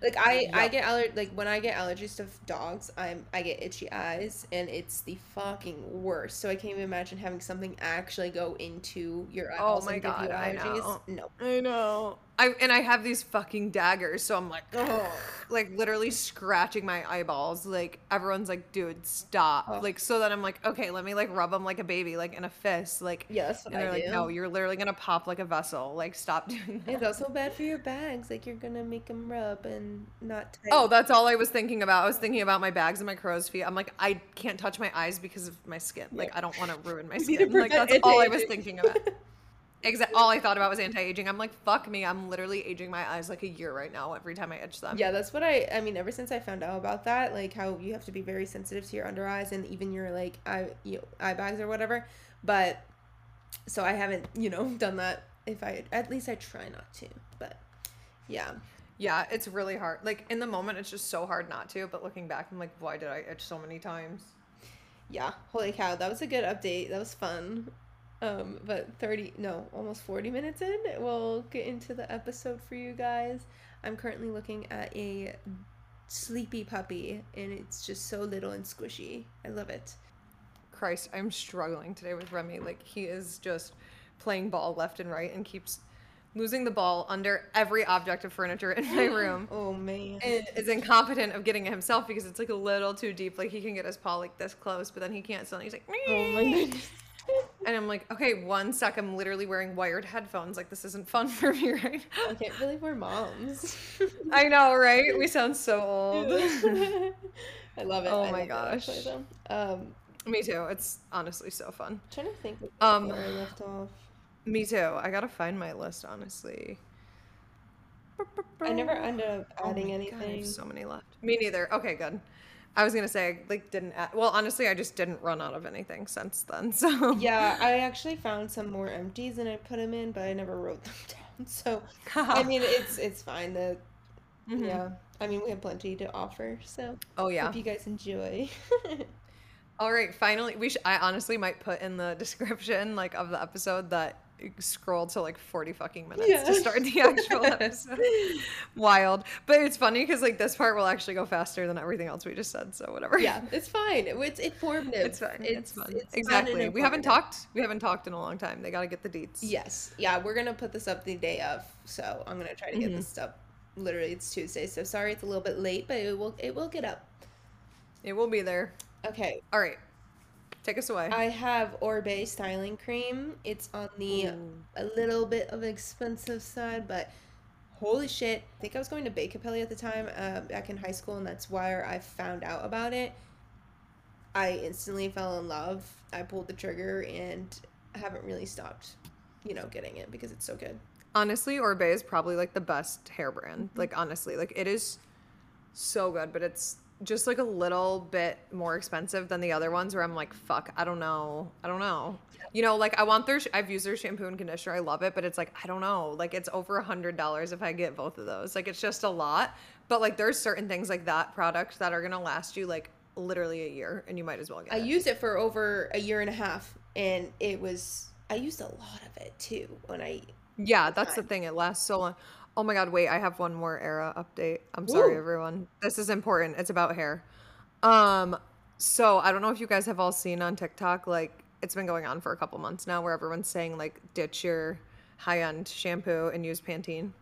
Like I yep. I get aller- like when I get allergies to dogs, I'm I get itchy eyes, and it's the fucking worst. So I can't even imagine having something actually go into your eyeballs. Oh my and god, give you allergies. I know. No. I know. I, and I have these fucking daggers, so I'm like, oh, like literally scratching my eyeballs. Like everyone's like, dude, stop. Oh. Like, so then I'm like, okay, let me like rub them like a baby, like in a fist. Like, yes, and they're I like, do. No, you're literally gonna pop like a vessel. Like, stop doing that. It's also bad for your bags. Like, you're gonna make them rub and not tight. Oh, that's all I was thinking about. I was thinking about my bags and my crow's feet. I'm like, I can't touch my eyes because of my skin. Like, yeah. I don't want to ruin my skin. Like, that's all I was thinking about. Exactly. All I thought about was anti-aging. I'm like, fuck me. I'm literally aging my eyes like a year right now every time I itch them. Yeah, that's what I, I mean, ever since I found out about that, like how you have to be very sensitive to your under eyes and even your like eye, you know, eye bags or whatever. But so I haven't, you know, done that. If I, at least I try not to, but yeah. Yeah, it's really hard. Like in the moment, it's just so hard not to. But looking back, I'm like, why did I itch so many times? Yeah. Holy cow. That was a good update. That was fun. Um, but thirty, no, almost forty minutes in, we'll get into the episode for you guys. I'm currently looking at a sleepy puppy, and it's just so little and squishy. I love it. Christ, I'm struggling today with Remy. Like, he is just playing ball left and right and keeps losing the ball under every object of furniture in my room. Oh, man. And is incompetent of getting it himself because it's, like, a little too deep. Like, he can get his paw, like, this close, but then he can't. So he's like, Mee! Oh, my goodness. And I'm like, okay, one sec. I'm literally wearing wired headphones. Like, this isn't fun for me right now. I can't believe we're moms. I know, right? We sound so old. I love it. Oh, I my gosh. Um, me too. It's honestly so fun. I'm trying to think um, where I left off. Me too. I got to find my list, honestly. I never ended up adding oh my anything. God, I have so many left. Me neither. Okay, good. I was going to say, I like, didn't, add, well, honestly, I just didn't run out of anything since then, so. Yeah, I actually found some more empties and I put them in, but I never wrote them down, so, I mean, it's it's fine, that, mm-hmm. yeah, I mean, we have plenty to offer, so. Oh, yeah. Hope you guys enjoy. All right, finally, we should, I honestly might put in the description, like, of the episode that scroll to like forty fucking minutes yeah. to start the actual episode. Wild. But it's funny because like this part will actually go faster than everything else we just said, so whatever. Yeah, it's fine. It's informative. It's fine. It's, it's fun. It's exactly. Fun we haven't talked we haven't talked in a long time. They gotta get the deets. Yes. Yeah, we're gonna put this up the day of, so I'm gonna try to get mm-hmm. this up. Literally it's Tuesday, so sorry it's a little bit late, but it will it will get up. It will be there. Okay. All right. Take us away. I have Orbe styling cream. It's on the Ooh. a little bit of expensive side, but holy shit. I think I was going to Bakersfield at the time uh, back in high school, and that's why I found out about it. I instantly fell in love. I pulled the trigger and haven't really stopped, you know, getting it because it's so good. Honestly, Orbe is probably like the best hair brand. Mm-hmm. Like, honestly, like it is so good, but it's just like a little bit more expensive than the other ones where I'm like, fuck, I don't know. I don't know. You know, like I want their, sh- I've used their shampoo and conditioner. I love it, but it's like, I don't know. Like it's over a hundred dollars if I get both of those. Like it's just a lot, but like there's certain things like that product that are going to last you like literally a year and you might as well get I it. I used it for over a year and a half and it was, I used a lot of it too when I. Yeah, that's the thing. It lasts so long. Oh my God, wait, I have one more era update. I'm sorry, Ooh. everyone. This is important. It's about hair. Um, so I don't know if you guys have all seen on TikTok, like it's been going on for a couple months now where everyone's saying like ditch your high-end shampoo and use Pantene.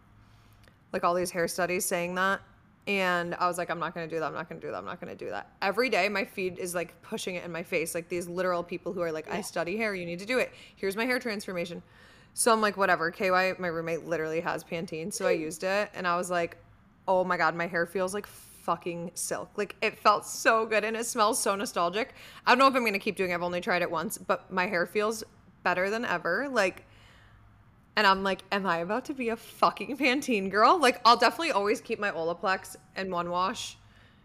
Like all these hair studies saying that. And I was like, I'm not going to do that. I'm not going to do that. I'm not going to do that. Every day my feed is like pushing it in my face. Like these literal people who are like, yeah. I study hair. You need to do it. Here's my hair transformation. So I'm like, whatever. K Y, my roommate, literally has Pantene, so I used it, and I was like, oh my God, my hair feels like fucking silk. Like, it felt so good, and it smells so nostalgic. I don't know if I'm going to keep doing it. I've only tried it once, but my hair feels better than ever. Like, and I'm like, am I about to be a fucking Pantene girl? Like, I'll definitely always keep my Olaplex and one wash.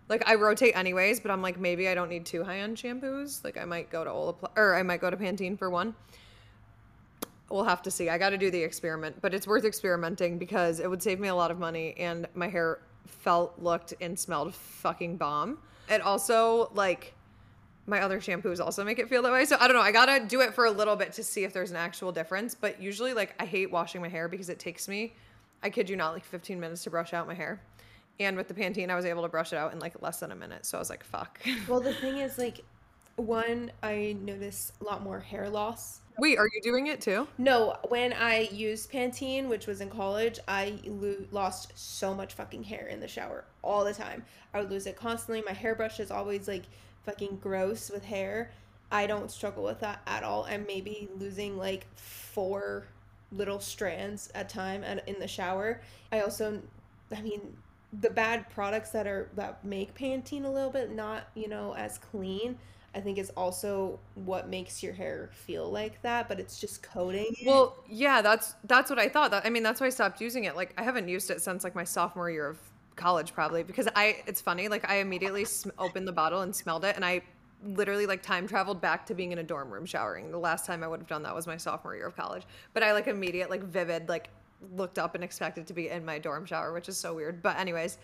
Like, I rotate anyways, but I'm like, maybe I don't need two high-end shampoos. Like, I might go to Olaplex, or I might go to Pantene for one. We'll have to see. I got to do the experiment, but it's worth experimenting because it would save me a lot of money and my hair felt, looked, and smelled fucking bomb. It also, like, my other shampoos also make it feel that way. So I don't know. I got to do it for a little bit to see if there's an actual difference. But usually, like, I hate washing my hair because it takes me, I kid you not, like fifteen minutes to brush out my hair. And with the Pantene, I was able to brush it out in like less than a minute. So I was like, fuck. Well, the thing is, like, one, I notice a lot more hair loss. Wait, are you doing it too? No, when I used Pantene, which was in college, I lo- lost so much fucking hair in the shower all the time. I would lose it constantly. My hairbrush is always like fucking gross with hair. I don't struggle with that at all. I'm maybe losing like four little strands at a time in the shower. I also, I mean, the bad products that are that make Pantene a little bit not, you know, as clean, I think is also what makes your hair feel like that, but it's just coating. Well, yeah, that's that's what I thought. That, I mean, that's why I stopped using it. Like, I haven't used it since like my sophomore year of college, probably, because I. It's funny. Like, I immediately sm- opened the bottle and smelled it, and I literally like time traveled back to being in a dorm room showering. The last time I would have done that was my sophomore year of college. But I like immediate, like vivid, like looked up and expected to be in my dorm shower, which is so weird. But anyways,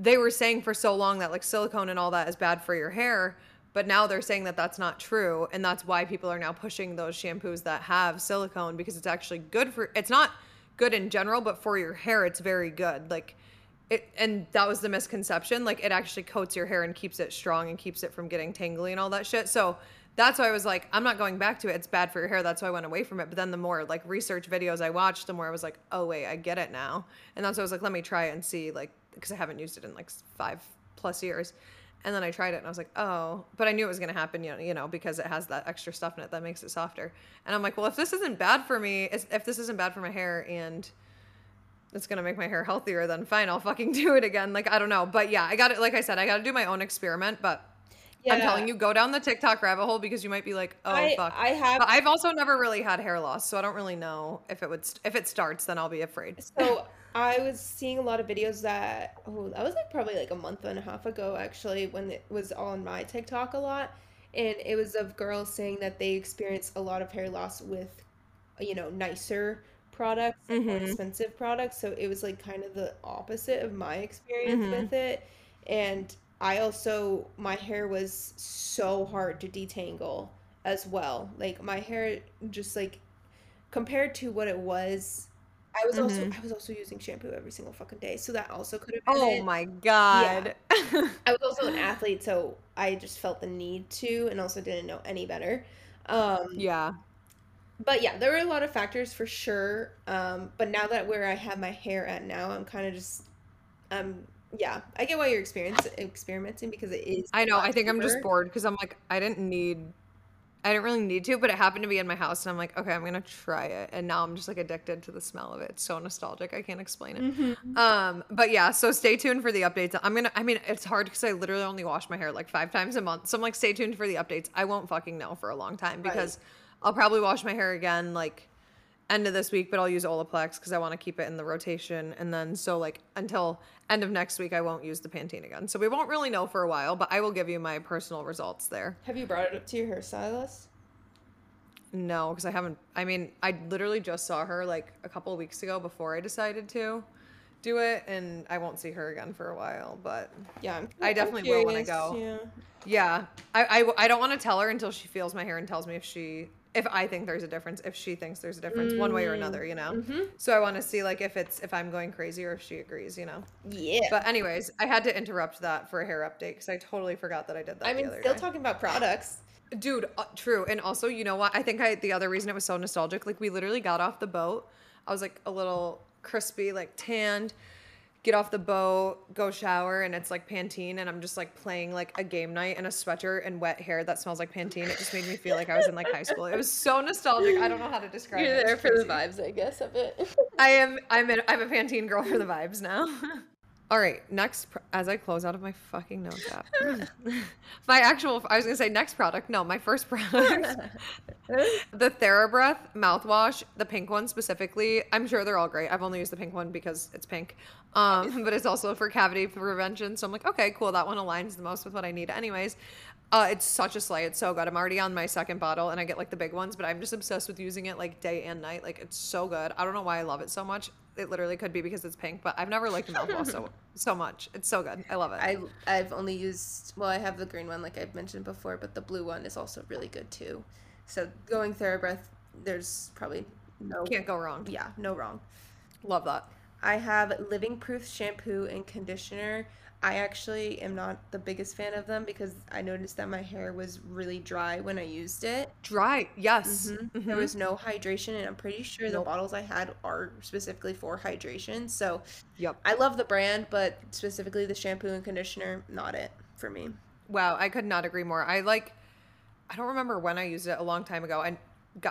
they were saying for so long that like silicone and all that is bad for your hair. But now they're saying that that's not true, and that's why people are now pushing those shampoos that have silicone, because it's actually good for, it's not good in general, but for your hair, it's very good. Like, it, and that was the misconception. Like, it actually coats your hair and keeps it strong and keeps it from getting tangly and all that shit. So that's why I was like, I'm not going back to it. It's bad for your hair. That's why I went away from it. But then the more like research videos I watched, the more I was like, oh wait, I get it now. And that's why I was like, let me try it and see, like, because I haven't used it in like five plus years. And then I tried it and I was like, oh, but I knew it was going to happen, you know, you know, because it has that extra stuff in it that makes it softer. And I'm like, well, if this isn't bad for me, if this isn't bad for my hair and it's going to make my hair healthier, then fine, I'll fucking do it again. Like, I don't know. But yeah, I got it. Like I said, I got to do my own experiment, but yeah. I'm telling you, go down the TikTok rabbit hole because you might be like, oh, I, fuck. I have, but I've also never really had hair loss. So I don't really know if it would, st- if it starts, then I'll be afraid. So I was seeing a lot of videos that, oh, that was like probably like a month and a half ago, actually, when it was on my TikTok a lot. And it was of girls saying that they experience a lot of hair loss with, you know, nicer products, like mm-hmm. more expensive products. So it was like kind of the opposite of my experience mm-hmm. with it. And I also, my hair was so hard to detangle as well. Like my hair just like compared to what it was, I was mm-hmm. also I was also using shampoo every single fucking day, so that also could have been Oh it. my god. Yeah. I was also an athlete, so I just felt the need to, and also didn't know any better. Um, yeah. But yeah, there were a lot of factors for sure. Um, but now that where I have my hair at now, I'm kind of just um yeah, I get why you're experience experimenting because it is I know, I think cheaper. I'm just bored because I'm like I didn't need I didn't really need to, but it happened to be in my house, and I'm like, okay, I'm going to try it, and now I'm just, like, addicted to the smell of it. It's so nostalgic. I can't explain it. Mm-hmm. Um, but, yeah, so stay tuned for the updates. I'm going to – I mean, it's hard because I literally only wash my hair, like, five times a month, so I'm like, stay tuned for the updates. I won't fucking know for a long time because right. I'll probably wash my hair again, like, end of this week, but I'll use Olaplex because I want to keep it in the rotation, and then so, like, until end of next week, I won't use the Pantene again. So we won't really know for a while, but I will give you my personal results there. Have you brought it up to your hairstylist? No, because I haven't. I mean, I literally just saw her like a couple of weeks ago before I decided to do it, and I won't see her again for a while. But yeah, I'm, I definitely curious, will when I go. Yeah, yeah. I, I I don't want to tell her until she feels my hair and tells me if she. If I think there's a difference, if she thinks there's a difference, mm. one way or another, you know? Mm-hmm. So I want to see, like, if it's, if I'm going crazy or if she agrees, you know? Yeah. But anyways, I had to interrupt that for a hair update because I totally forgot that I did that I mean, the other still day. Talking about products. Dude, uh, true. And also, you know what? I think I the other reason it was so nostalgic, like, we literally got off the boat. I was, like, a little crispy, like, tanned. Get off the boat, go shower, and it's like Pantene, and I'm just like playing like a game night in a sweater and wet hair that smells like Pantene. It just made me feel like I was in like high school. It was so nostalgic. I don't know how to describe it. You're there it. for the vibes, I guess, of it. I am. I'm. A, I'm a Pantene girl for the vibes now. All right, next. As I close out of my fucking notes app, my actual. I was gonna say next product. No, my first product. The TheraBreath mouthwash, the pink one specifically. I'm sure they're all great. I've only used the pink one because it's pink. Um, but it's also for cavity prevention. So I'm like, okay, cool. That one aligns the most with what I need anyways. Uh, it's such a slay. It's so good. I'm already on my second bottle and I get like the big ones, but I'm just obsessed with using it like day and night. Like it's so good. I don't know why I love it so much. It literally could be because it's pink, but I've never liked mouthwash so so much. It's so good. I love it. I, I've only used, well, I have the green one like I've mentioned before, but the blue one is also really good too. So going TheraBreath, there's probably no... Can't go wrong. Yeah, no wrong. Love that. I have Living Proof shampoo and conditioner. I actually am not the biggest fan of them because I noticed that my hair was really dry when I used it. Dry, yes. Mm-hmm. Mm-hmm. There was no hydration, and I'm pretty sure nope. the bottles I had are specifically for hydration. So yep. I love the brand, but specifically the shampoo and conditioner, not it for me. Wow, I could not agree more. I like, I don't remember when I used it, a long time ago. I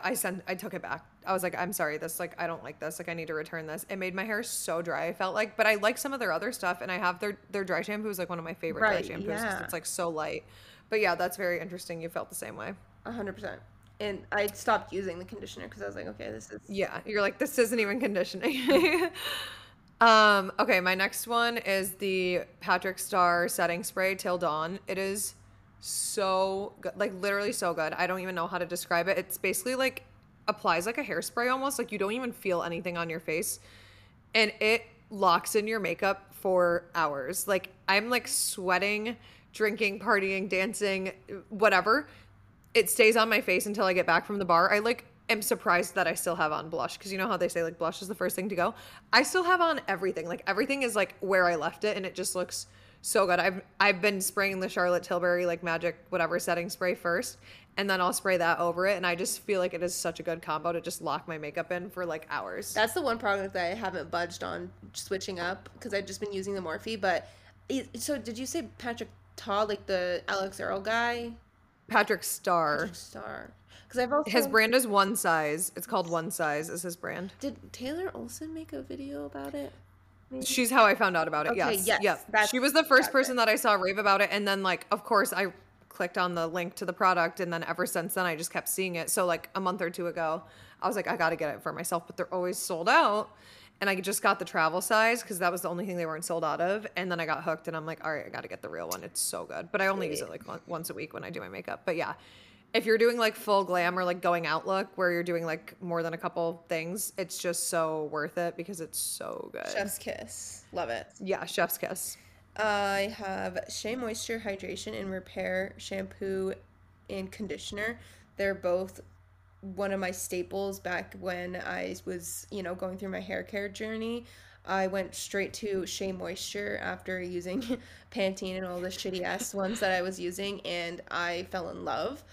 I sent, I took it back. I was like, I'm sorry, this, like, I don't like this. Like, I need to return this. It made my hair so dry, I felt like. But I like some of their other stuff, and I have their, their dry shampoo is, like, one of my favorite right, dry shampoos. Yeah. It's, like, so light. But, yeah, that's very interesting. You felt the same way. one hundred percent. And I stopped using the conditioner because I was like, okay, this is. Yeah, you're like, this isn't even conditioning. um, okay, my next one is the Patrick Star Setting Spray Till Dawn. It is so good, like literally so good. I don't even know how to describe it. It's basically like applies like a hairspray almost, like you don't even feel anything on your face, and it locks in your makeup for hours. Like I'm like sweating, drinking, partying, dancing, whatever. It stays on my face until I get back from the bar. I like am surprised that I still have on blush, because you know how they say like blush is the first thing to go. I still have on everything. Like everything is like where I left it, and it just looks so good. I've I've been spraying the Charlotte Tilbury like magic whatever setting spray first, and then I'll spray that over it, and I just feel like it is such a good combo to just lock my makeup in for like hours. That's the one product that I haven't budged on switching up, because I've just been using the Morphe. But so did you say Patrick Todd, like the Alex Earl guy? Patrick Star. Patrick Star. Because I've also his brand is One Size. It's called One Size is his brand. Did Taylor Olsen make a video about it? She's how I found out about it. Okay, yes. yes yep. That's, she was the first person it. that I saw rave about it. And then, like, of course, I clicked on the link to the product. And then ever since then, I just kept seeing it. So, like, a month or two ago, I was like, I got to get it for myself. But they're always sold out. And I just got the travel size because that was the only thing they weren't sold out of. And then I got hooked. And I'm like, all right, I got to get the real one. It's so good. But I only Sweet. use it, like, once a week when I do my makeup. But, yeah, if you're doing, like, full glam or, like, going out look where you're doing, like, more than a couple things, it's just so worth it because it's so good. Chef's kiss. Love it. Yeah, chef's kiss. I have Shea Moisture Hydration and Repair Shampoo and Conditioner. They're both one of my staples back when I was, you know, going through my hair care journey. I went straight to Shea Moisture after using Pantene and all the shitty-ass ones that I was using, and I fell in love.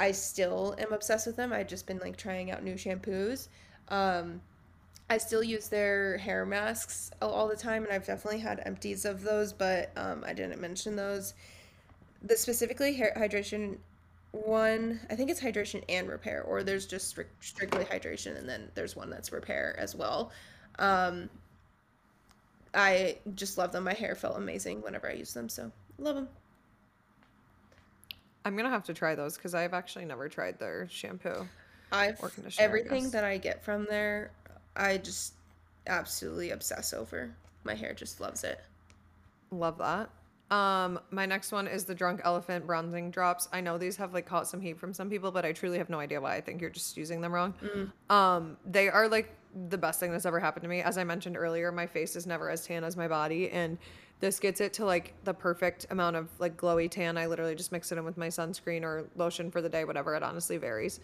I still am obsessed with them. I've just been, like, trying out new shampoos. Um, I still use their hair masks all the time, and I've definitely had empties of those, but um, I didn't mention those. The specifically hair hydration one, I think it's hydration and repair, or there's just strict, strictly hydration, and then there's one that's repair as well. Um, I just love them. My hair felt amazing whenever I used them, so love them. I'm going to have to try those because I've actually never tried their shampoo I've, or conditioner. Everything that I get from there, I just absolutely obsess over. My hair just loves it. Love that. Um, my next one is the Drunk Elephant Bronzing Drops. I know these have like caught some heat from some people, but I truly have no idea why. I think you're just using them wrong. Mm. Um, they are like the best thing that's ever happened to me. As I mentioned earlier, my face is never as tan as my body, and this gets it to, like, the perfect amount of, like, glowy tan. I literally just mix it in with my sunscreen or lotion for the day, whatever. It honestly varies.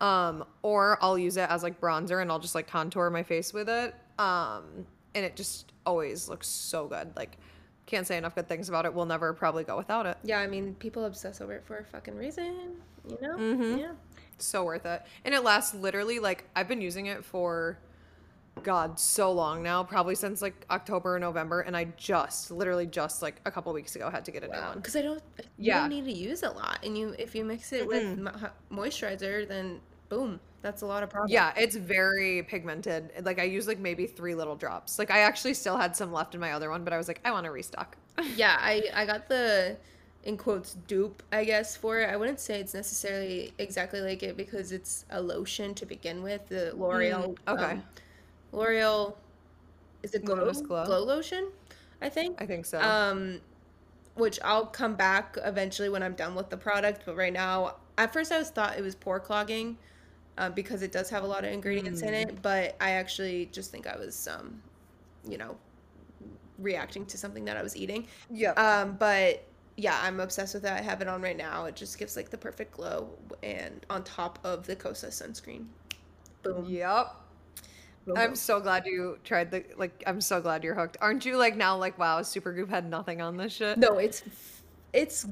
Um, or I'll use it as, like, bronzer, and I'll just, like, contour my face with it. Um, and it just always looks so good. Like, can't say enough good things about it. We'll never probably go without it. Yeah, I mean, people obsess over it for a fucking reason, you know? Mm-hmm. Yeah. So worth it. And it lasts literally, like, I've been using it for God, so long now, probably since like October or November, and I just literally just like a couple weeks ago had to get a wow. new one because I don't you yeah. don't need to use a lot, and you if you mix it mm-hmm. with moisturizer, then boom, that's a lot of product. Yeah, it's very pigmented. Like I use like maybe three little drops. Like I actually still had some left in my other one, but I was like, I want to restock. Yeah, I I got the in quotes dupe, I guess, for it. I wouldn't say it's necessarily exactly like it because it's a lotion to begin with. The L'Oreal mm, okay. Um, L'Oreal, is it Glow? Glow? Glow Lotion, I think. I think so. Um, which I'll come back eventually when I'm done with the product. But right now, at first I was thought it was pore clogging uh, because it does have a lot of ingredients mm. in it. But I actually just think I was, um, you know, reacting to something that I was eating. Yeah. Um, but yeah, I'm obsessed with that. I have it on right now. It just gives like the perfect glow and on top of the Kosas sunscreen. Boom. Yep. So I'm so glad you tried the, like, I'm so glad you're hooked. Aren't you like now like, wow, Supergoop had nothing on this shit? No, it's, it's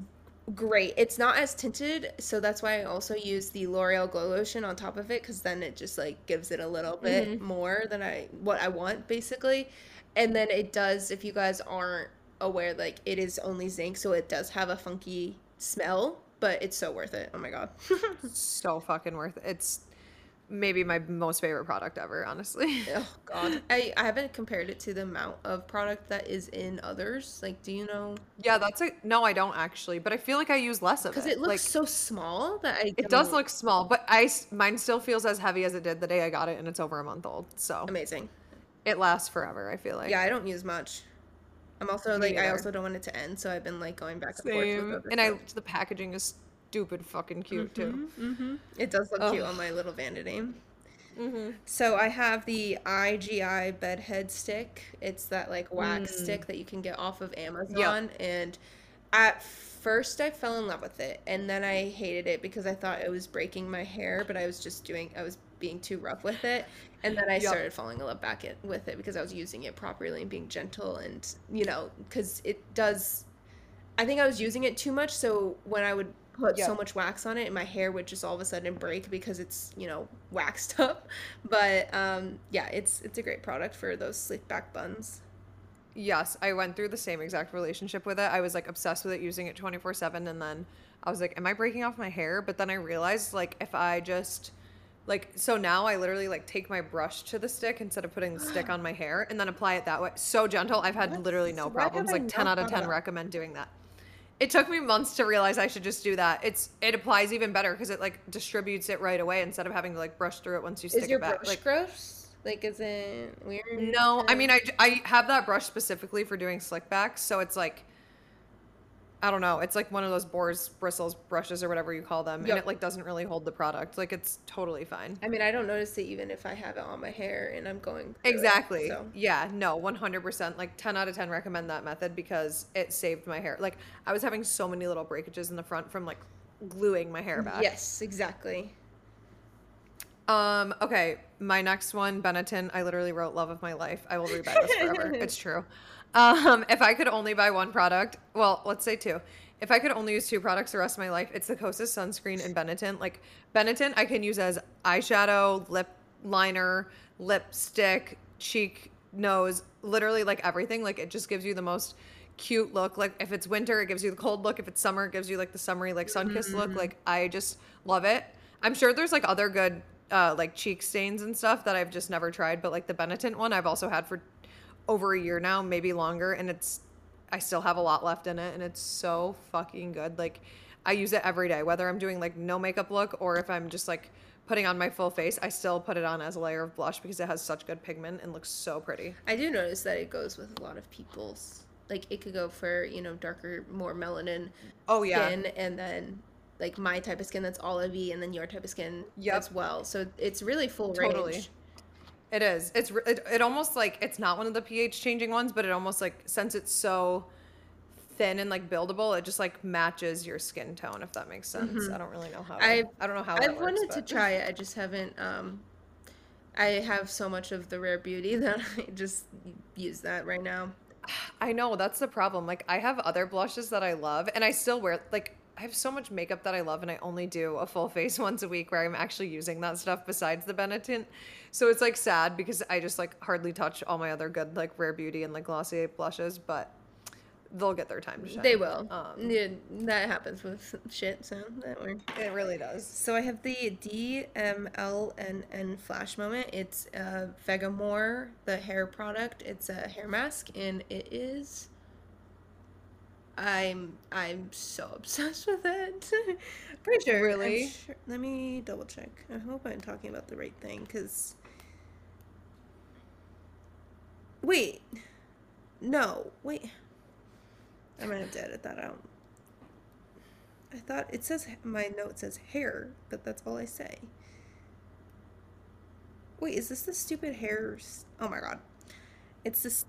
great. It's not as tinted, so that's why I also use the L'Oreal Glow Lotion on top of it, because then it just like gives it a little bit mm-hmm. more than I, what I want basically. And then it does, if you guys aren't aware, like it is only zinc, so it does have a funky smell, but it's so worth it. Oh my God. So fucking worth it. It's maybe my most favorite product ever, honestly. Oh God. I, I haven't compared it to the amount of product that is in others. Like, do you know? Yeah, that's a, no, I don't actually, but I feel like I use less of it. Cause it looks like, so small that I, it does look small, but I, mine still feels as heavy as it did the day I got it, and it's over a month old. So amazing. It lasts forever, I feel like. Yeah, I don't use much. I'm also like, I also don't want it to end, so I've been like going back and Same. forth with it. And I, the packaging is stupid fucking cute mm-hmm, too. Mm-hmm. It does look oh. cute on my little vanity. Mm-hmm. So I have the I G I bedhead stick. It's that like wax mm. stick that you can get off of Amazon. Yep. And at first I fell in love with it, and then I hated it because I thought it was breaking my hair, but I was just doing, I was being too rough with it. And then I yep. started falling in love back it, with it because I was using it properly and being gentle, and, you know, because it does, I think I was using it too much. So when I would put yep. so much wax on it, and my hair would just all of a sudden break because it's, you know, waxed up. But um, yeah, it's it's a great product for those sleek back buns. Yes, I went through the same exact relationship with it. I was like obsessed with it, using it twenty-four seven. And then I was like, am I breaking off my hair? But then I realized like if I just... Like, so now I literally, like, take my brush to the stick instead of putting the stick on my hair and then apply it that way. So gentle. I've had what? literally no problems. Like, ten out of ten recommend doing that. It took me months to realize I should just do that. It's It applies even better because it, like, distributes it right away instead of having to, like, brush through it once you stick it back. Is your brush gross? Like, is it weird? No. I mean, I, I have that brush specifically for doing slick backs, so it's, like... I don't know. It's like one of those boar's bristles brushes or whatever you call them. Yep. And it like doesn't really hold the product. Like it's totally fine. I mean, I don't notice it even if I have it on my hair and I'm going through Exactly. it, so. Yeah. No, one hundred percent. Like ten out of ten recommend that method because it saved my hair. Like I was having so many little breakages in the front from like gluing my hair back. Yes, exactly. Um, okay. My next one, Benetint. I literally wrote love of my life. I will rebuy this forever. It's true. Um, if I could only buy one product, well, let's say two. If I could only use two products the rest of my life, it's the Kosas sunscreen and Benetint. Like Benetint, I can use as eyeshadow, lip liner, lipstick, cheek, nose, literally like everything. Like it just gives you the most cute look. Like if it's winter, it gives you the cold look. If it's summer, it gives you like the summery, like sun-kissed mm-hmm. look. Like I just love it. I'm sure there's like other good, uh, like cheek stains and stuff that I've just never tried. But like the Benetint one, I've also had for over a year now, maybe longer, and it's I still have a lot left in it, and it's so fucking good. Like I use it every day, whether I'm doing like no makeup look or if I'm just like putting on my full face. I still put it on as a layer of blush because it has such good pigment and looks so pretty. I do notice that it goes with a lot of people's, like it could go for, you know, darker, more melanin oh yeah skin, and then like my type of skin that's olivey, and then your type of skin yep. as well, so it's really full totally. range. It is. It's it, it almost like it's not one of the pH changing ones, but it almost like, since it's so thin and like buildable, it just like matches your skin tone, if that makes sense. Mm-hmm. I don't really know how. I I don't know how. I've wanted but. to try it. I just haven't. Um, I have so much of the Rare Beauty that I just use that right now. I know, that's the problem. Like I have other blushes that I love, and I still wear like. I have so much makeup that I love, and I only do a full face once a week where I'm actually using that stuff besides the Benetint. So it's like sad because I just like hardly touch all my other good like Rare Beauty and like Glossier blushes, but they'll get their time to shine. They will. Um, yeah, that happens with shit, so that works. It really does. So I have the D M L N N Flash Moment. It's uh, Vegamore, the hair product. It's a hair mask, and it is... I'm I'm so obsessed with it. Pretty sure. Really? Sure. Let me double check. I hope I'm talking about the right thing, because... Wait. No. Wait. I'm going to have to edit that out. I thought it says... My note says hair, but that's all I say. Wait, is this the stupid hair... Oh my god. It's this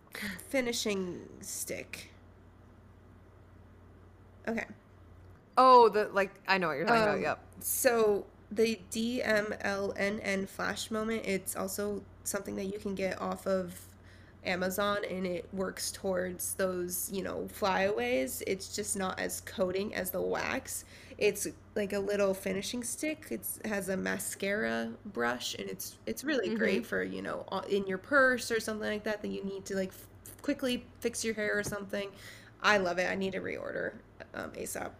finishing stick. Okay. Oh, the like I know what you're talking um, about. Yep. So the D M L N N Flash Moment, it's also something that you can get off of Amazon, and it works towards those, you know, flyaways. It's just not as coating as the wax. It's like a little finishing stick. It's has a mascara brush, and it's it's really mm-hmm. great for, you know, in your purse or something like that that you need to like f- quickly fix your hair or something. I love it. I need to reorder um, ASAP.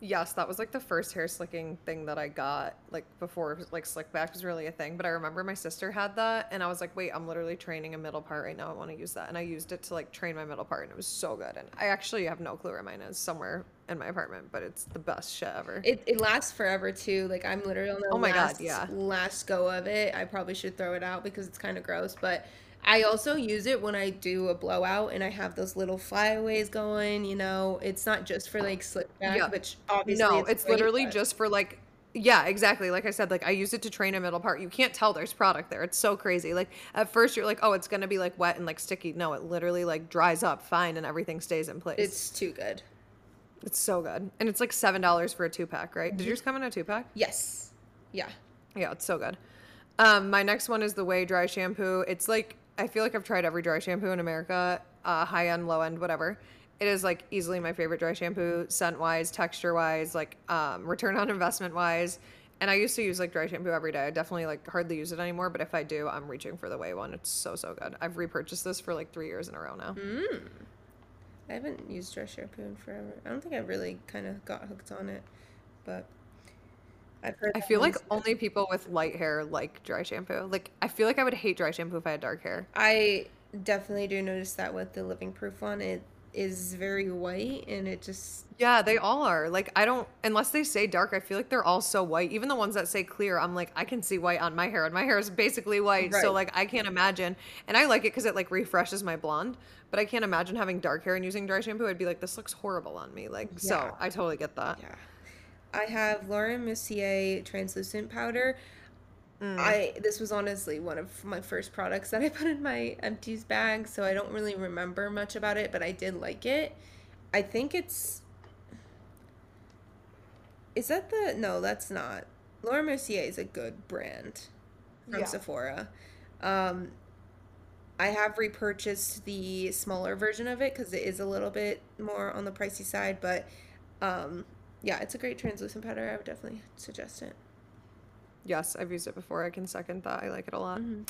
Yes, that was like the first hair slicking thing that I got, like before like slick back was really a thing. But I remember my sister had that, and I was like, wait, I'm literally training a middle part right now. I want to use that. And I used it to like train my middle part, and it was so good. And I actually have no clue where mine is, somewhere in my apartment, but it's the best shit ever. It, it lasts forever too. Like I'm literally on the oh my last, God, yeah. last go of it. I probably should throw it out because it's kind of gross, but I also use it when I do a blowout and I have those little flyaways going, you know. It's not just for like slick back, yeah. which obviously No, it's, it's great, literally but... just for like yeah, exactly. Like I said, like I use it to train a middle part. You can't tell there's product there. It's so crazy. Like at first you're like, oh, it's gonna be like wet and like sticky. No, it literally like dries up fine and everything stays in place. It's too good. It's so good. And it's like seven dollars for a two pack, right? Mm-hmm. Did yours come in a two pack? Yes. Yeah. Yeah, it's so good. Um, my next one is the Way Dry Shampoo. It's like I feel like I've tried every dry shampoo in America, uh, high-end, low-end, whatever. It is, like, easily my favorite dry shampoo, scent-wise, texture-wise, like, um, return on investment-wise. And I used to use, like, dry shampoo every day. I definitely, like, hardly use it anymore, but if I do, I'm reaching for the Way one. It's so, so good. I've repurchased this for, like, three years in a row now. Mm. I haven't used dry shampoo in forever. I don't think I really kind of got hooked on it, but... I've heard I feel like only people with light hair like dry shampoo. Like, I feel like I would hate dry shampoo if I had dark hair. I definitely do notice that with the Living Proof one. It is very white, and it just... Yeah, they all are. Like, I don't... Unless they say dark, I feel like they're all so white. Even the ones that say clear, I'm like, I can see white on my hair, and my hair is basically white, right. So, like, I can't imagine. And I like it because it, like, refreshes my blonde, but I can't imagine having dark hair and using dry shampoo. I'd be like, this looks horrible on me. Like, yeah. So, I totally get that. Yeah. I have Lauren Mercier translucent powder. Mm. I this was honestly one of my first products that I put in my empties bag, so I don't really remember much about it, but I did like it. I think it's Is that the No, that's not. Lauren Mercier is a good brand from yeah. Sephora. Um I have repurchased the smaller version of it cuz it is a little bit more on the pricey side, but um yeah, it's a great translucent powder. I would definitely suggest it. Yes, I've used it before. I can second that. I like it a lot. Mm-hmm.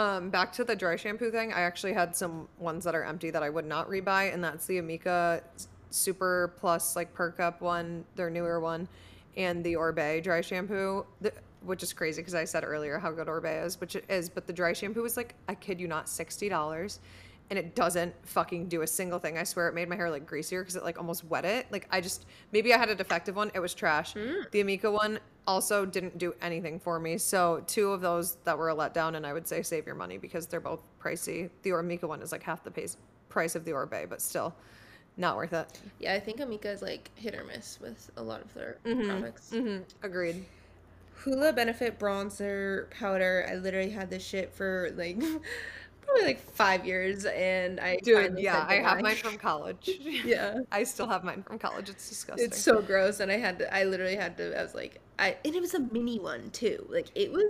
Um, back to the dry shampoo thing, I actually had some ones that are empty that I would not rebuy, and that's the Amika Super Plus, like, Perk Up one, their newer one, and the Orbe dry shampoo, the, which is crazy because I said earlier how good Orbe is, which it is, but the dry shampoo was, like, I kid you not, sixty dollars. And it doesn't fucking do a single thing. I swear it made my hair, like, greasier because it, like, almost wet it. Like, I just... Maybe I had a defective one. It was trash. Mm. The Amika one also didn't do anything for me. So two of those that were a letdown, and I would say save your money because they're both pricey. The Amika one is, like, half the pace, price of the Orbe, but still not worth it. Yeah, I think Amika is, like, hit or miss with a lot of their mm-hmm. products. Mm-hmm. Agreed. Hoola Benefit Bronzer Powder. I literally had this shit for, like... probably like five years, and I Dude, yeah I have mine from college. Yeah, I still have mine from college. It's disgusting. It's so gross. And I had to I literally had to I was like I and it was a mini one too. Like it was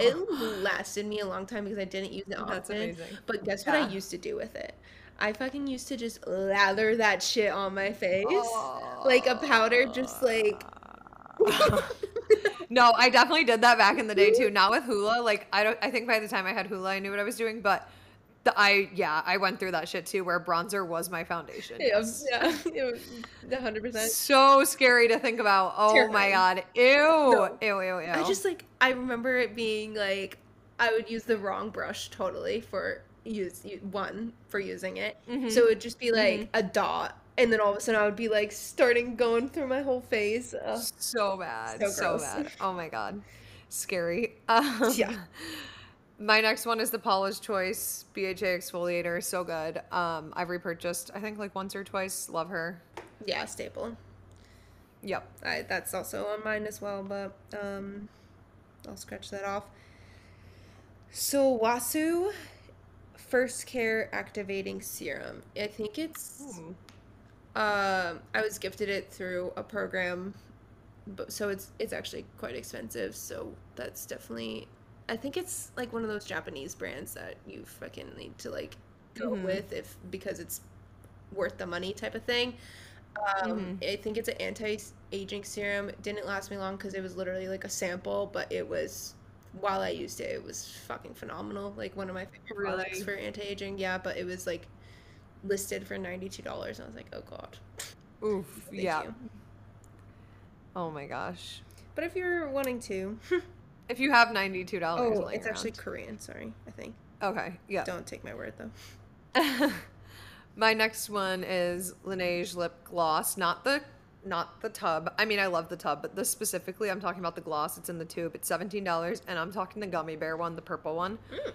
it lasted me a long time because I didn't use it often. That's amazing. But guess yeah. what I used to do with it? I fucking used to just lather that shit on my face. Oh. Like a powder, just like No, I definitely did that back in the day too. Not with Hoola. Like I don't I think by the time I had Hoola I knew what I was doing, but The, I yeah I went through that shit too, where bronzer was my foundation. Yes. Yeah, it was one hundred percent. So scary to think about. Oh, terrifying. My god, ew. No. ew ew ew I just like I remember it being like I would use the wrong brush totally for use one for using it. Mm-hmm. So it would just be like mm-hmm. a dot, and then all of a sudden I would be like starting going through my whole face. Ugh. So bad, so, so bad. Oh my god, scary. Um, yeah. My next one is the Paula's Choice B H A Exfoliator. So good. Um, I've repurchased, I think, like once or twice. Love her. Yeah, staple. Yep. I, that's also on mine as well, but um, I'll scratch that off. So, Wasu First Care Activating Serum. I think it's... Um, uh, I was gifted it through a program but so it's it's actually quite expensive. So that's definitely, I think it's like one of those Japanese brands that you fucking need to like go mm-hmm. with if because it's worth the money type of thing. Um, mm-hmm. I think it's an anti-aging serum. It didn't last me long because it was literally like a sample, but it was, while I used it, it was fucking phenomenal. Like one of my favorite really? products for anti-aging. Yeah, but it was like listed for ninety-two dollars, and I was like, oh god. Oof. Thank yeah. you. Oh my gosh. But if you're wanting to, if you have ninety-two dollars, oh, it's around. Actually Korean. Sorry, I think. Okay. Yeah. Don't take my word though. My next one is Laneige lip gloss, not the not the tub. I mean, I love the tub, but this specifically, I'm talking about the gloss. It's in the tube. It's seventeen dollars, and I'm talking the gummy bear one, the purple one. Mm.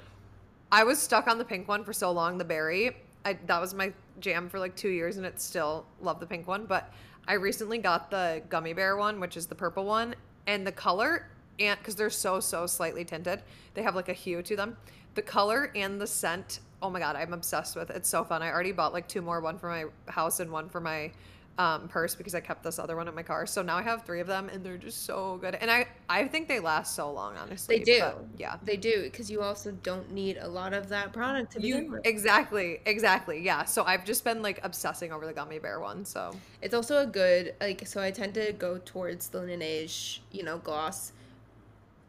I was stuck on the pink one for so long, the berry. I, that was my jam for like two years, and it's still love the pink one. But I recently got the gummy bear one, which is the purple one, and the color, and because they're so, so slightly tinted, they have like a hue to them. The color and the scent, oh my god, I'm obsessed with it. It's so fun. I already bought like two more, one for my house and one for my um, purse because I kept this other one in my car. So now I have three of them, and they're just so good. And I, I think they last so long, honestly. They do. But, yeah. They do, because you also don't need a lot of that product to begin with. Exactly. Exactly. Yeah. So I've just been like obsessing over the gummy bear one. So it's also a good, like, so I tend to go towards the Laneige, you know, gloss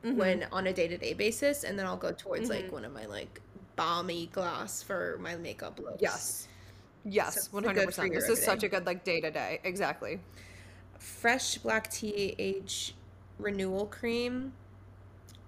mm-hmm. when on a day-to-day basis, and then I'll go towards mm-hmm. like one of my like balmy gloss for my makeup looks. Yes. Yes, so one hundred percent. This is such a good like day-to-day. Exactly. Fresh Black Tea Age Renewal Cream.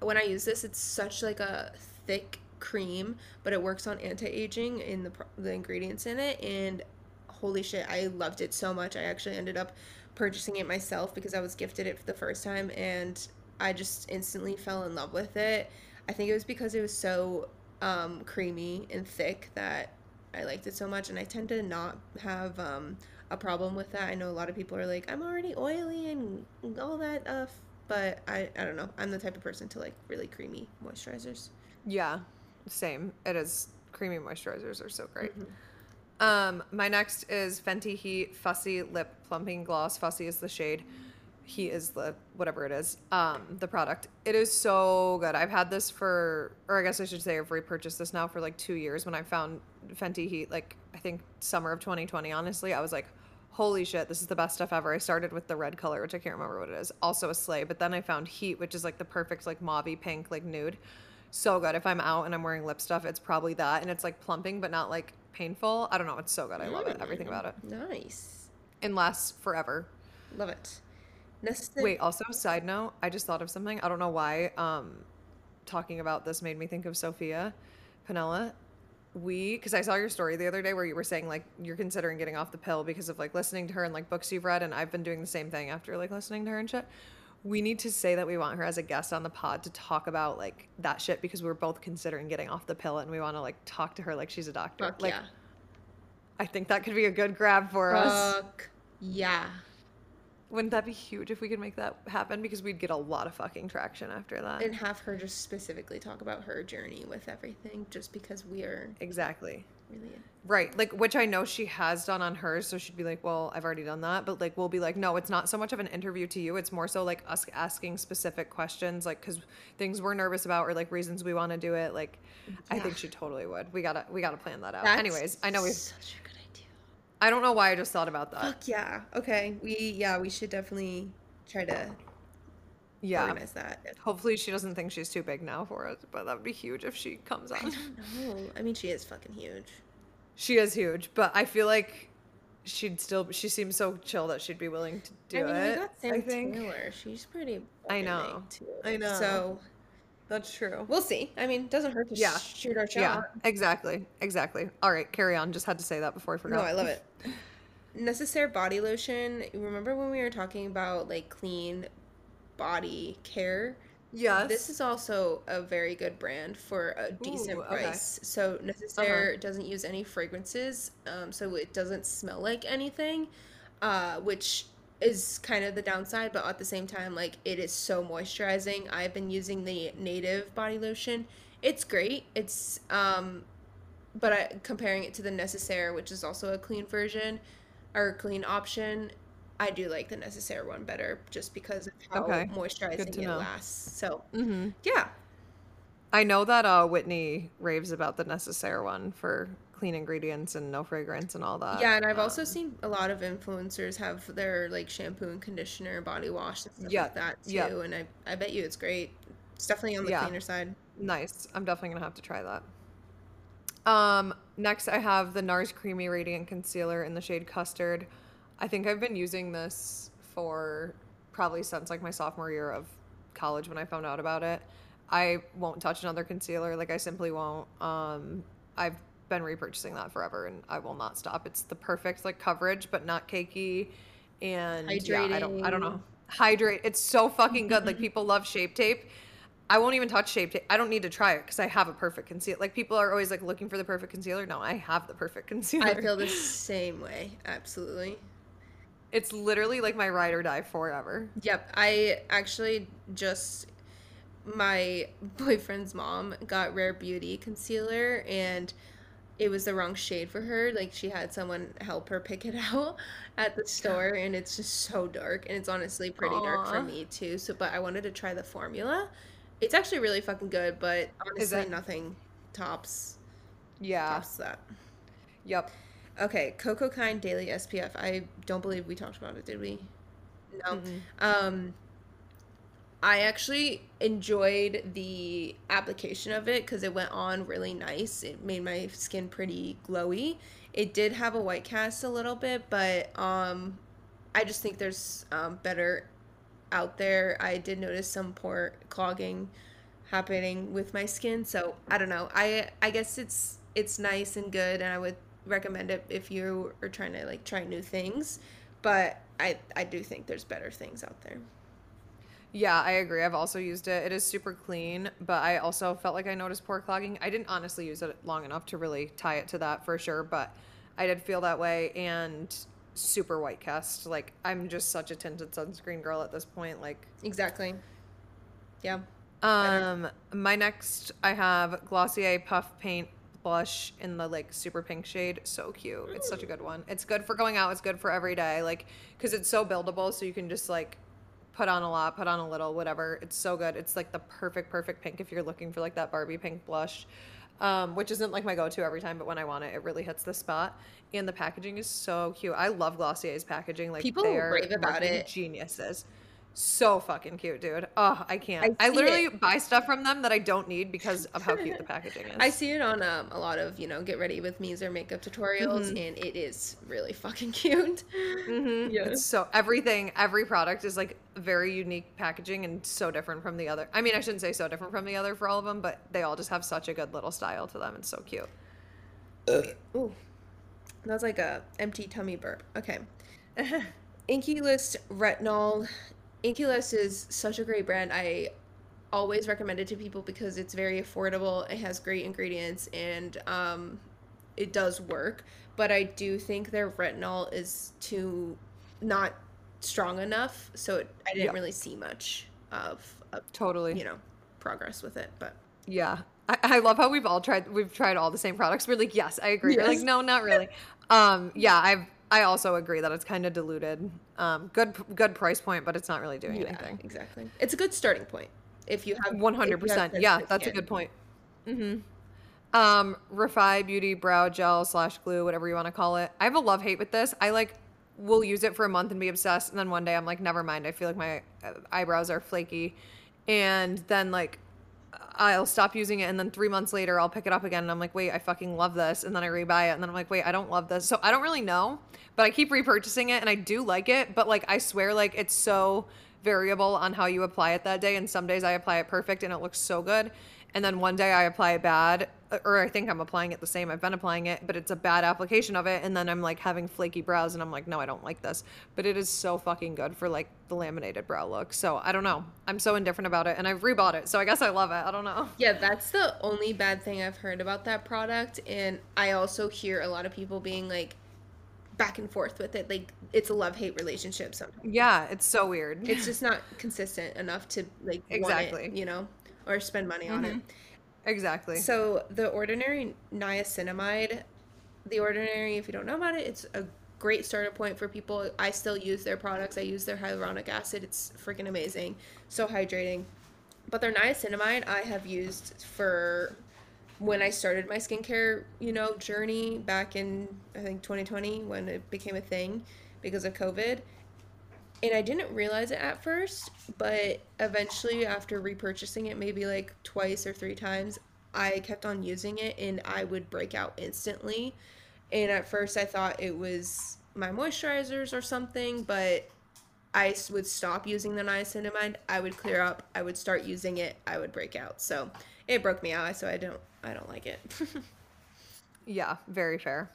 When I use this, it's such like a thick cream, but it works on anti-aging in the the ingredients in it, and holy shit, I loved it so much. I actually ended up purchasing it myself because I was gifted it for the first time, and I just instantly fell in love with it. I think it was because it was so um creamy and thick that I liked it so much, and I tend to not have um a problem with that. I know a lot of people are like, I'm already oily and all that uh f-, but I I don't know, I'm the type of person to like really creamy moisturizers. Yeah, same. It is, creamy moisturizers are so great. Mm-hmm. Um my next is Fenty Heat Fussy Lip Plumping Gloss. Fussy is the shade, he is the whatever it is, um the product. It is so good. I've had this for, or I guess I should say I've repurchased this now for like two years. When I found Fenty Heat, like I think summer of twenty twenty, honestly, I was like, holy shit, this is the best stuff ever. I started with the red color, which I can't remember what it is, also a sleigh, but then I found Heat, which is like the perfect like mauvey pink, like nude. So good. If I'm out and I'm wearing lip stuff, it's probably that, and it's like plumping but not like painful. I don't know, it's so good. I love it, everything about it. Nice, and lasts forever. Love it. Necessaire. Wait, also side note, I just thought of something. I don't know why um talking about this made me think of Sophia Panella. We, because I saw your story the other day where you were saying like you're considering getting off the pill because of like listening to her and like books you've read, and I've been doing the same thing after like listening to her and shit. We need to say that we want her as a guest on the pod to talk about like that shit, because we're both considering getting off the pill, and we want to like talk to her like she's a doctor. Fuck like yeah. I think that could be a good grab for Fuck us. Yeah. Wouldn't that be huge if we could make that happen? Because we'd get a lot of fucking traction after that. And have her just specifically talk about her journey with everything, just because we are... Exactly. Really. Right. Like, which I know she has done on hers, so she'd be like, well, I've already done that. But, like, we'll be like, no, it's not so much of an interview to you. It's more so, like, us asking specific questions, like, because things we're nervous about or, like, reasons we want to do it. Like, yeah. I think she totally would. We gotta, we gotta plan that out. That's Anyways, I know we've... such a good I don't know why I just thought about that. Fuck yeah. Okay. We, yeah, we should definitely try to yeah. organize that. Hopefully she doesn't think she's too big now for us, but that would be huge if she comes on. I don't know. I mean, she is fucking huge. She is huge, but I feel like she'd still, she seems so chill that she'd be willing to do it. I mean, we got Sam Taylor. She's pretty I know. Too. I know. So. That's true. We'll see. I mean, it doesn't hurt to yeah. shoot our shot. Yeah, exactly. Exactly. All right, carry on. Just had to say that before I forgot. No, I love it. Necessaire Body Lotion. Remember when we were talking about, like, clean body care? Yes. This is also a very good brand for a decent Ooh, okay. price. So Necessaire uh-huh. doesn't use any fragrances, um, so it doesn't smell like anything, uh, which... is kind of the downside, but at the same time, like, it is so moisturizing. I've been using the Native body lotion. It's great. It's um but I comparing it to the Necessaire, which is also a clean version or clean option, I do like the Necessaire one better just because of how okay. moisturizing it know. lasts. So, mm-hmm. yeah. I know that uh, Whitney raves about the Necessaire one for clean ingredients and no fragrance and all that. Yeah, and I've um, also seen a lot of influencers have their like shampoo and conditioner, body wash, and stuff yeah, like that too. Yeah. And I, I bet you it's great. It's definitely on the yeah. cleaner side. Nice. I'm definitely going to have to try that. Um, next, I have the NARS Creamy Radiant Concealer in the shade Custard. I think I've been using this for probably since like my sophomore year of college when I found out about it. I won't touch another concealer. Like I simply won't. Um, I've been repurchasing that forever and I will not stop. It's the perfect like coverage, but not cakey. And Hydrating. yeah, I don't, I don't know. Hydrate. It's so fucking good. Like people love Shape Tape. I won't even touch Shape Tape. I don't need to try it because I have a perfect concealer. Like people are always like looking for the perfect concealer. No, I have the perfect concealer. I feel the same way. Absolutely. It's literally like my ride or die forever. Yep. I actually just, my boyfriend's mom got Rare Beauty concealer and it was the wrong shade for her. Like she had someone help her pick it out at the store and it's just so dark and it's honestly pretty Aww. dark for me too. So, but I wanted to try the formula. It's actually really fucking good, but honestly nothing tops, yeah. tops that. Yep. Okay, CocoKine Daily S P F. I don't believe we talked about it, did we? No. Mm-hmm. Um, I actually enjoyed the application of it because it went on really nice. It made my skin pretty glowy. It did have a white cast a little bit, but um, I just think there's um, better out there. I did notice some pore clogging happening with my skin, so I don't know. I I guess it's it's nice and good, and I would recommend it if you are trying to like try new things, but I I do think there's better things out there. Yeah, I agree. I've also used it. It is super clean, but I also felt like I noticed pore clogging. I didn't honestly use it long enough to really tie it to that for sure, but I did feel that way. And super white cast. Like I'm just such a tinted sunscreen girl at this point. Like exactly. Yeah. Um. Better. My next, I have Glossier Puff Paint Blush in the like super pink shade. So cute. It's such a good one. It's good for going out. It's good for every day. Like because it's so buildable, so you can just like put on a lot, put on a little, whatever. It's so good. It's like the perfect perfect pink if you're looking for like that Barbie pink blush, um which isn't like my go-to every time, but when I want it, it really hits the spot. And the packaging is so cute. I love Glossier's packaging. Like people rave about it. Geniuses. So fucking cute, dude. Oh, I can't. I, I literally it. buy stuff from them that I don't need because of how cute the packaging is. I see it on um, a lot of, you know, get ready with me's or makeup tutorials, mm-hmm. and it is really fucking cute. Mm-hmm. Yeah. It's so everything, every product is like very unique packaging and so different from the other. I mean, I shouldn't say so different from the other for all of them, but they all just have such a good little style to them. It's so cute. Ugh. Ooh, that was like a empty tummy burp. Okay. Inkey List Retinol. Inkey List is such a great brand. I always recommend it to people because it's very affordable. It has great ingredients and um, it does work. But I do think their retinol is too not strong enough, so it, I didn't yep. really see much of, of totally you know progress with it. But yeah, I, I love how we've all tried. We've tried all the same products. We're like, yes, I agree. Yes. We're like, no, not really. um, yeah, I've. I also agree that it's kind of diluted. Um, good, good price point, but it's not really doing yeah, anything. Exactly. It's a good starting point if you have one hundred percent. Yeah, that's a good point. Mm-hmm. Um, Refi Beauty Brow Gel slash Glue, whatever you want to call it. I have a love hate with this. I like will use it for a month and be obsessed, and then one day I'm like, never mind. I feel like my eyebrows are flaky, and then like. I'll stop using it, and then three months later I'll pick it up again and I'm like, wait, I fucking love this, and then I rebuy it, and then I'm like, wait, I don't love this. So I don't really know, but I keep repurchasing it and I do like it, but like I swear like it's so variable on how you apply it that day, and some days I apply it perfect and it looks so good, and then one day I apply it bad, or I think I'm applying it the same. I've been applying it, but it's a bad application of it, and then I'm like having flaky brows and I'm like, no, I don't like this. But it is so fucking good for like the laminated brow look. So I don't know. I'm so indifferent about it, and I've rebought it, so I guess I love it. I don't know. Yeah, that's the only bad thing I've heard about that product, and I also hear a lot of people being like back and forth with it. Like it's a love-hate relationship sometimes. Yeah, it's so weird. It's just not consistent enough to like exactly want it, you know, or spend money on mm-hmm. it. Exactly. So The Ordinary Niacinamide, The Ordinary, if you don't know about it, it's a great starter point for people. I still use their products. I use their hyaluronic acid. It's freaking amazing. So hydrating. But their niacinamide I have used for when I started my skincare, you know, journey back in, I think, twenty twenty, when it became a thing because of COVID. And I didn't realize it at first, but eventually after repurchasing it maybe like twice or three times, I kept on using it and I would break out instantly. And at first I thought it was my moisturizers or something, but I would stop using the niacinamide. I would clear up. I would start using it. I would break out. So it broke me out. So I don't, I don't like it. Yeah, very fair.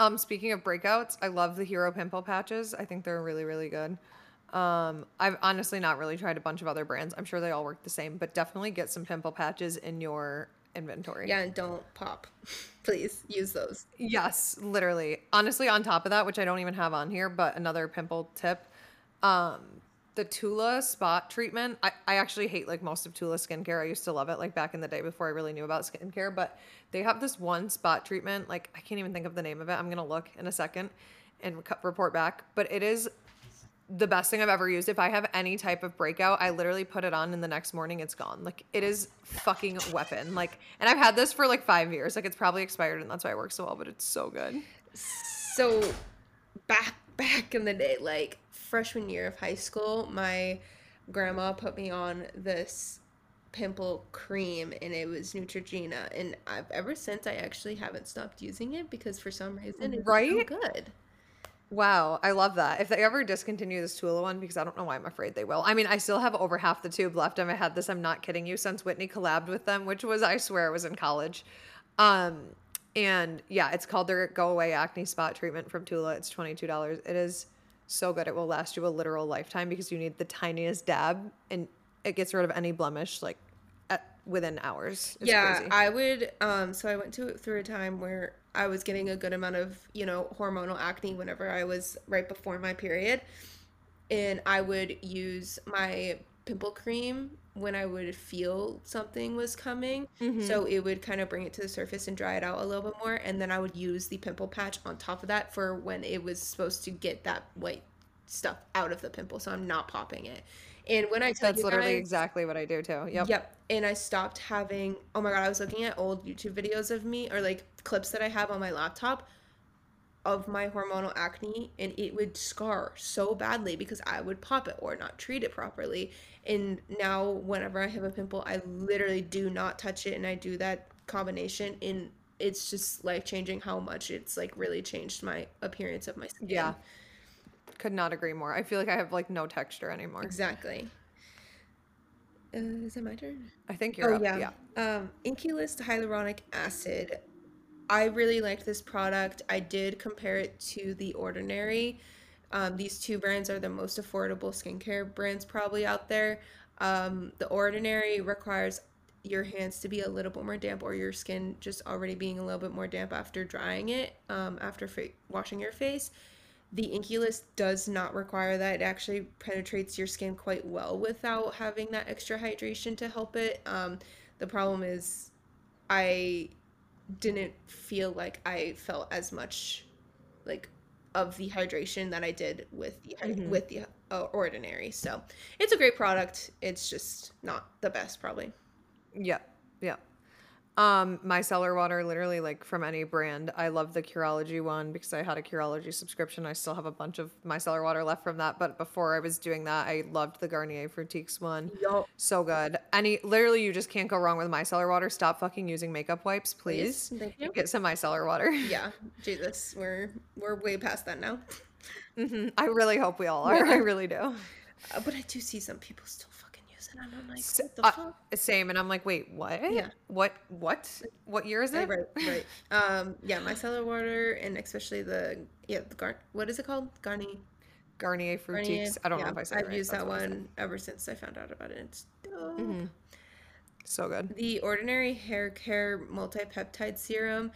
Um, speaking of breakouts, I love the Hero Pimple Patches. I think they're really, really good. Um, I've honestly not really tried a bunch of other brands. I'm sure they all work the same, but definitely get some pimple patches in your inventory. Yeah, and don't pop. Please use those. Yes, literally. Honestly, on top of that, which I don't even have on here, but another pimple tip, um, the Tula spot treatment. I, I actually hate like most of Tula skincare. I used to love it like back in the day before I really knew about skincare, but they have this one spot treatment. Like I can't even think of the name of it. I'm going to look in a second and report back, but it is the best thing I've ever used. If I have any type of breakout, I literally put it on and the next morning it's gone. Like it is fucking weapon. Like, and I've had this for like five years. Like it's probably expired and that's why it works so well, but it's so good. So back, back in the day, like, freshman year of high school, my grandma put me on this pimple cream and it was Neutrogena, and I've ever since I actually haven't stopped using it because for some reason it's right? so good. Wow, I love that. If they ever discontinue this Tula one, because I don't know why, I'm afraid they will. I mean, I still have over half the tube left and I had this, I'm not kidding you, since Whitney collabed with them, which was, I swear, I was in college. Um, and yeah, it's called their Go Away Acne Spot Treatment from Tula. It's twenty-two dollars. It is so good. It will last you a literal lifetime because you need the tiniest dab and it gets rid of any blemish like at, within hours. It's yeah, crazy. I would. Um, so I went to through a time where I was getting a good amount of, you know, hormonal acne whenever I was right before my period. And I would use my pimple cream when I would feel something was coming. Mm-hmm. So it would kind of bring it to the surface and dry it out a little bit more. And then I would use the pimple patch on top of that for when it was supposed to get that white stuff out of the pimple. So I'm not popping it. And when I tell That's you literally guys, exactly what I do too. Yep. Yep. And I stopped having, oh my God, I was looking at old YouTube videos of me or like clips that I have on my laptop of my hormonal acne, and it would scar so badly because I would pop it or not treat it properly. And now whenever I have a pimple, I literally do not touch it, and I do that combination, and it's just life-changing how much it's like really changed my appearance of my skin. Yeah, could not agree more. I feel like I have like no texture anymore. Exactly. Uh, is it my turn? I think you're oh, up. Yeah. yeah. Um, Inkey List Hyaluronic Acid. I really liked this product. I did compare it to The Ordinary. Um, these two brands are the most affordable skincare brands probably out there. Um, The Ordinary requires your hands to be a little bit more damp, or your skin just already being a little bit more damp after drying it, um, after fa- washing your face. The Inkey List does not require that. It actually penetrates your skin quite well without having that extra hydration to help it. Um, the problem is I... didn't feel like I felt as much like of the hydration that I did with the mm-hmm. with the uh, Ordinary. So it's a great product. It's just not the best probably. Yeah. Yeah. Um, my micellar water, literally like from any brand. I love the Curology one because I had a Curology subscription. I still have a bunch of micellar water left from that. But before I was doing that, I loved the Garnier Fructix one. Yep. So good. Any, literally you just can't go wrong with micellar water. Stop fucking using makeup wipes, please. please. Thank you. Get some micellar water. Yeah. Jesus. We're, we're way past that now. Mm-hmm. I really hope we all are. I really do. Uh, but I do see some people still and I'm like, what the uh, fuck? Same. And I'm like, wait, what? Yeah. What, what, what year is it? Right, right. Um, yeah, micellar water, and especially the, yeah, the Gar, what is it called? Garnier. Garnier Fructix. I don't yeah, know if I said I've it right. I've used That's that one ever since I found out about it. It's dope. Mm-hmm. So good. The Ordinary Hair Care Multi-Peptide Serum.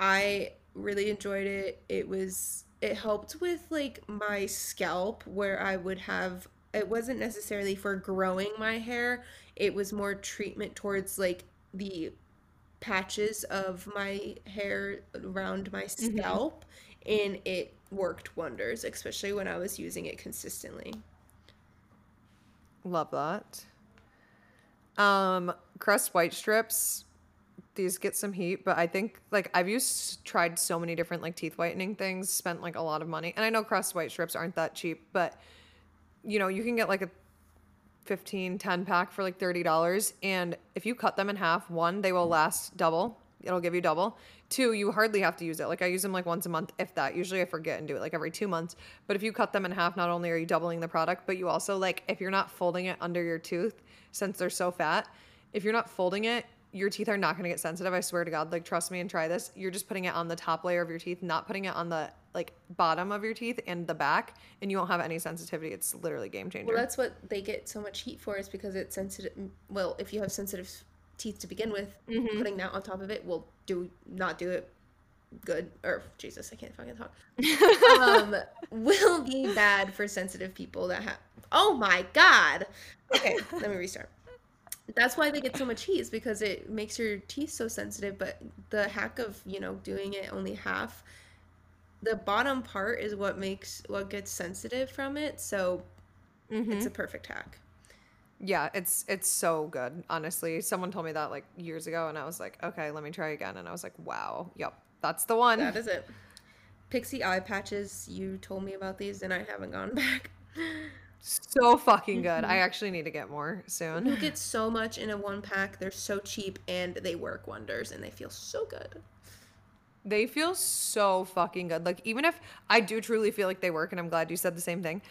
I really enjoyed it. It was, it helped with like my scalp where I would have, it wasn't necessarily for growing my hair. It was more treatment towards like the patches of my hair around my scalp. and it worked wonders, especially when I was using it consistently. Love that. Um, Crest White Strips, these get some heat, but I think, like, I've used, tried so many different, like, teeth whitening things, spent, like, a lot of money. And I know Crest White Strips aren't that cheap, but, you know, you can get, like, a fifteen, ten pack for, like, thirty dollars. And if you cut them in half, one, they will last double. It'll give you double. Two, you hardly have to use it. Like, I use them, like, once a month, if that. Usually I forget and do it, like, every two months. But if you cut them in half, not only are you doubling the product, but you also, like, if you're not folding it under your tooth, since they're so fat, if you're not folding it, your teeth are not going to get sensitive. I swear to God, like, trust me and try this. You're just putting it on the top layer of your teeth, not putting it on the, like, bottom of your teeth and the back, and you won't have any sensitivity. It's literally game changer. Well, that's what they get so much heat for, is because it's sensitive. Well, if you have sensitive teeth to begin with, mm-hmm. putting that on top of it will do not do it good. Or Jesus, I can't fucking talk. um, will be bad for sensitive people that have. Oh my God. Okay, let me restart. That's why they get so much heat, is because it makes your teeth so sensitive. But the hack of, you know, doing it only half, the bottom part is what makes, what gets sensitive from it. So mm-hmm. it's a perfect hack. Yeah, it's it's so good, honestly. Someone told me that, like, years ago, and I was like, okay, let me try again. And I was like, wow, yep, that's the one. That is it. Pixie eye patches, you told me about these, and I haven't gone back. So fucking good. I actually need to get more soon. You get so much in a one pack. They're so cheap, and they work wonders, and they feel so good. They feel so fucking good. Like, even if I do truly feel like they work, and I'm glad you said the same thing,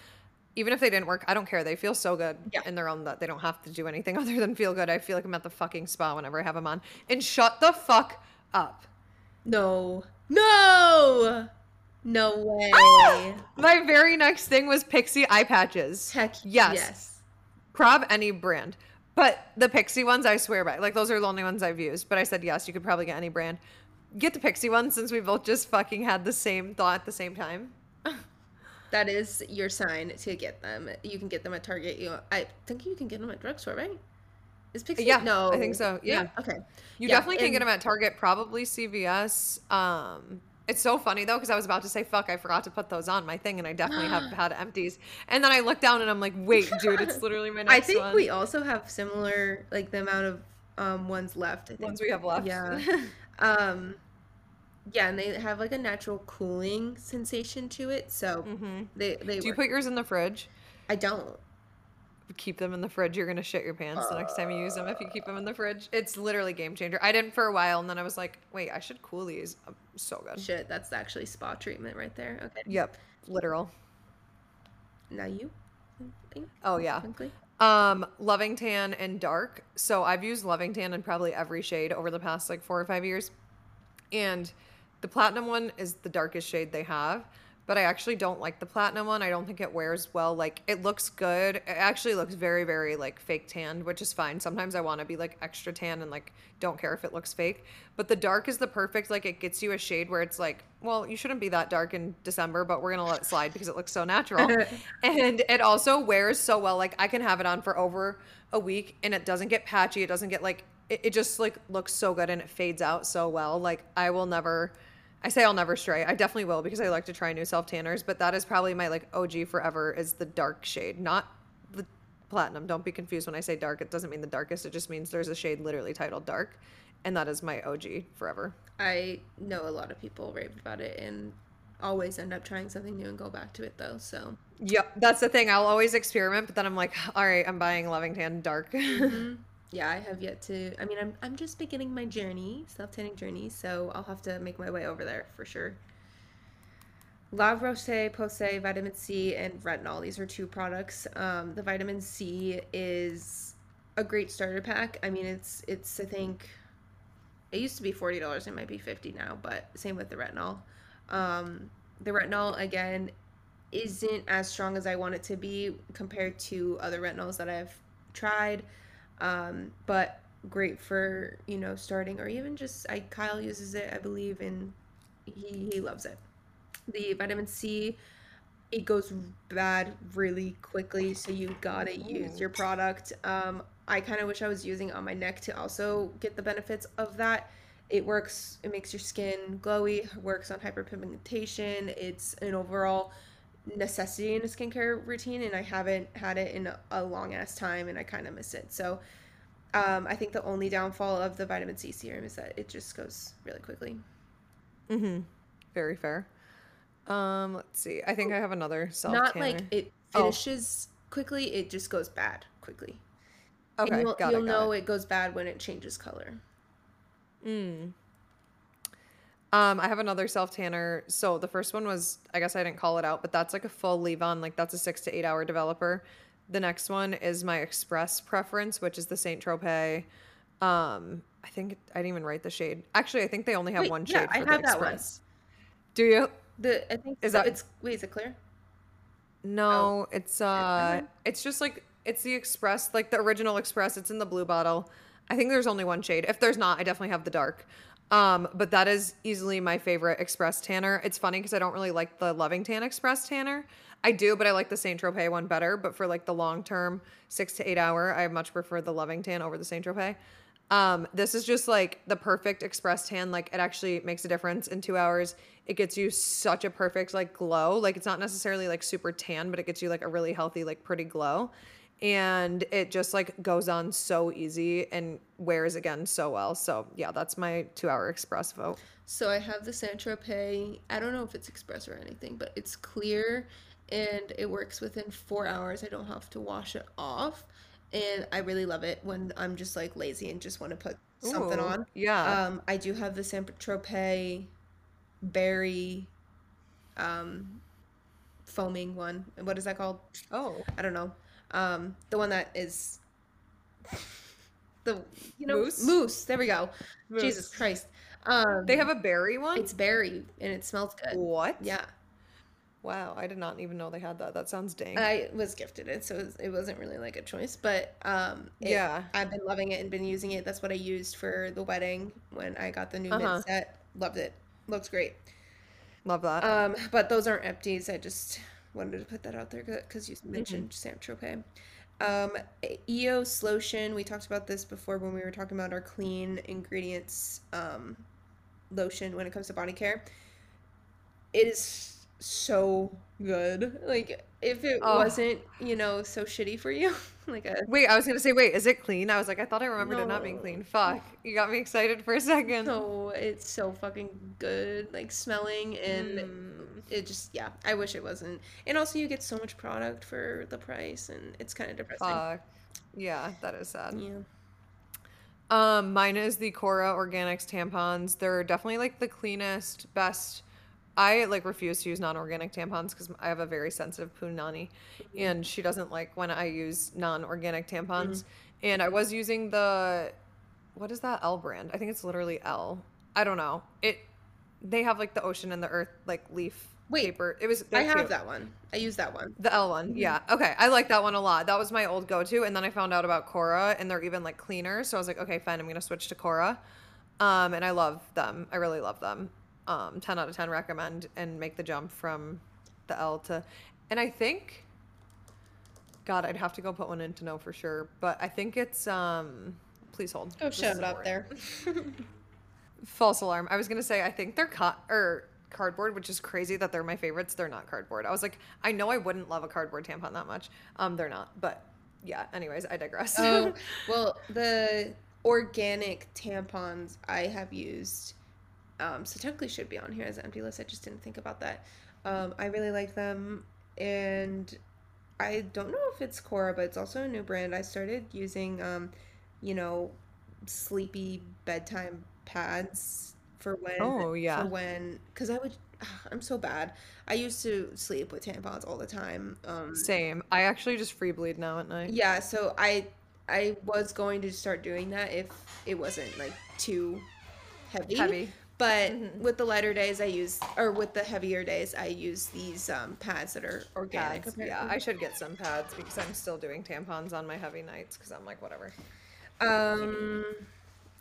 even if they didn't work, I don't care. They feel so good yeah. in their own that they don't have to do anything other than feel good. I feel like I'm at the fucking spa whenever I have them on. And shut the fuck up. No. No! No way. Ah! My very next thing was Pixie eye patches. Heck yes. yes. Prob any brand. But the Pixie ones, I swear by. Like, those are the only ones I've used. But I said, yes, you could probably get any brand. Get the Pixie ones, since we both just fucking had the same thought at the same time. That is your sign to get them. You can get them at Target. You, I think you can get them at drugstore, right? Is Pixie? Yeah, no. I think so. Yeah. yeah. Okay. You yeah. definitely can and- get them at Target, probably C V S. Um... It's so funny, though, because I was about to say, fuck, I forgot to put those on my thing, and I definitely have had empties. And then I looked down, and I'm like, wait, dude, it's literally my next one. I think one. We also have similar, like, the amount of um, ones left. I think. Ones we have left. Yeah. um, yeah, and they have, like, a natural cooling sensation to it, so mm-hmm. they, they Do work. You put yours in the fridge? I don't. Keep them in the fridge. You're going to shit your pants the next time you use them if you keep them in the fridge. It's literally game changer. I didn't for a while, and then I was like, wait, I should cool these. I'm so good. Shit, that's actually spa treatment right there. Okay. Yep. Literal. Now you? Oh, yeah. Frankly. Um, Loving Tan and Dark. So I've used Loving Tan in probably every shade over the past, like, four or five years. And the platinum one is the darkest shade they have. But I actually don't like the platinum one. I don't think it wears well. Like, it looks good. It actually looks very, very, like, fake tanned, which is fine. Sometimes I want to be, like, extra tan and, like, don't care if it looks fake. But the dark is the perfect, like, it gets you a shade where it's like, well, you shouldn't be that dark in December, but we're going to let it slide because it looks so natural. And it also wears so well. Like, I can have it on for over a week, and it doesn't get patchy. It doesn't get, like, it, it just, like, looks so good, and it fades out so well. Like, I will never... I say I'll never stray. I definitely will, because I like to try new self tanners, but that is probably my, like, O G forever is the dark shade, not the platinum. Don't be confused when I say dark. It doesn't mean the darkest. It just means there's a shade literally titled dark, and that is my O G forever. I know a lot of people rave about it and always end up trying something new and go back to it, though, so. Yep, that's the thing. I'll always experiment, but then I'm like, all right, I'm buying Loving Tan Dark. Mm-hmm. Yeah, I have yet to, I mean, I'm I'm just beginning my journey, self-tanning journey, so I'll have to make my way over there for sure. La Roche-Posay, Vitamin C, and Retinol. These are two products. Um, the Vitamin C is a great starter pack. I mean, it's, it's I think, it used to be forty dollars. It might be fifty dollars now, but same with the Retinol. Um, the Retinol, again, isn't as strong as I want it to be compared to other retinols that I've tried. Um, but great for, you know, starting, or even just, I, Kyle uses it, I believe, and he, he loves it. The vitamin C, it goes bad really quickly, so you gotta use your product. Um, I kind of wish I was using it on my neck to also get the benefits of that. It works, it makes your skin glowy, works on hyperpigmentation. It's an overall necessity in a skincare routine, and I haven't had it in a long ass time, and I kind of miss it. So um, I think the only downfall of the vitamin C serum is that it just goes really quickly. Mm-hmm. Very fair. Um, let's see. I think oh, I have another self-tanner. Not like it finishes oh. quickly. It just goes bad quickly. Okay, and you'll, got you'll it, got know it. it goes bad when it changes color. Mm. Um, I have another self tanner. So the first one was, I guess I didn't call it out, but that's like a full leave on. Like that's a six to eight hour developer. The next one is my express preference, which is the Saint Tropez. Um, I think I didn't even write the shade. Actually, I think they only have wait, one shade. Yeah, for I the have express. that one. Do you? The I think is so, that it's wait is it clear? No, oh. it's uh, it's just like it's the express, like the original express. It's in the blue bottle. I think there's only one shade. If there's not, I definitely have the dark. Um, but that is easily my favorite express tanner. It's funny because I don't really like the Loving Tan express tanner. I do, but I like the Saint Tropez one better. But for like the long term, six to eight hour, I much prefer the Loving Tan over the Saint Tropez. Um, this is just like the perfect express tan. Like it actually makes a difference in two hours. It gets you such a perfect like glow. Like it's not necessarily like super tan, but it gets you like a really healthy, like pretty glow. And it just like goes on so easy and wears again so well. So yeah, that's my two hour express vote. So I have the Saint Tropez. I don't know if it's express or anything, but it's clear and it works within four hours. I don't have to wash it off. And I really love it when I'm just like lazy and just want to put something Ooh, on. Yeah. Um, I do have the Saint Tropez berry um, foaming one. What is that called? Oh, I don't know. Um, the one that is the, you know, mousse. mousse. There we go. Mousse. Jesus Christ. Um, they have a berry one. It's berry and it smells good. What? Yeah. Wow. I did not even know they had that. That sounds dang. I was gifted it. So it, was, it wasn't really like a choice, but, um, it, yeah, I've been loving it and been using it. That's what I used for the wedding when I got the new uh-huh. mint set. Loved it. Looks great. Love that. Um, but those aren't empties. I just wanted to put that out there because you mentioned mm-hmm. Saint Tropez. Um, E O S lotion. We talked about this before when we were talking about our clean ingredients um, lotion when it comes to body care. It is so good. Like if it oh. wasn't, you know, so shitty for you. like a wait, I was gonna say, wait, is it clean? I was like, I thought I remembered no. it not being clean. Fuck, you got me excited for a second. No, it's so fucking good, like smelling and mm. it just yeah. I wish it wasn't. And also, you get so much product for the price, and it's kind of depressing. Fuck, yeah, that is sad. Yeah. Um, mine is the Cora Organics tampons. They're definitely like the cleanest, best. I like refuse to use non-organic tampons because I have a very sensitive punani, mm-hmm. and she doesn't like when I use non-organic tampons. Mm-hmm. And I was using the, what is that L brand? I think it's literally L. I don't know. It, they have like the ocean and the earth like leaf Wait, paper. It was. I have cute. that one. I use that one. The L one. Mm-hmm. Yeah. Okay. I like that one a lot. That was my old go-to, and then I found out about Cora, and they're even like cleaner. So I was like, okay, fine. I'm gonna switch to Cora, um, and I love them. I really love them. Um, ten out of ten recommend and make the jump from the L to, and I think, God, I'd have to go put one in to know for sure, but I think it's, um, please hold. Oh, shut it up there. False alarm. I was going to say, I think they're co- or cardboard, which is crazy that they're my favorites. They're not cardboard. I was like, I know I wouldn't love a cardboard tampon that much. Um, they're not, but yeah, anyways, I digress. Oh, well, the organic tampons I have used, Um, so technically should be on here as an empty list. I just didn't think about that. Um, I really like them, and I don't know if it's Cora, but it's also a new brand. I started using, um, you know, sleepy bedtime pads for when. Oh yeah. For when, because I would. I'm so bad. I used to sleep with tampons all the time. Um, Same. I actually just free bleed now at night. Yeah. So I, I was going to start doing that if it wasn't like too heavy. Heavy. But mm-hmm. with the lighter days, I use, or with the heavier days, I use these um, pads that are organic. Pads, yeah, I should get some pads because I'm still doing tampons on my heavy nights because I'm like, whatever. Um,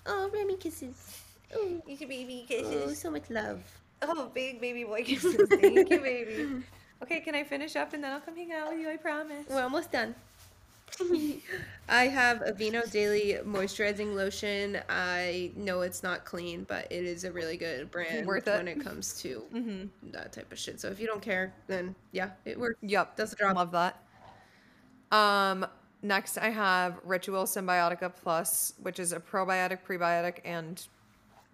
oh, Remy kisses. Oh, you can baby kisses. Oh, so much love. Oh, big baby boy kisses. Thank you, baby. Okay, can I finish up and then I'll come hang out with you? I promise. We're almost done. I have Aveeno Daily Moisturizing Lotion. I know it's not clean, but it is a really good brand worth when it, it comes to mm-hmm. that type of shit. So if you don't care, then yeah, it works. Yep. Does the job. Love that. Um, next I have Ritual Symbiotica Plus, which is a probiotic, prebiotic, and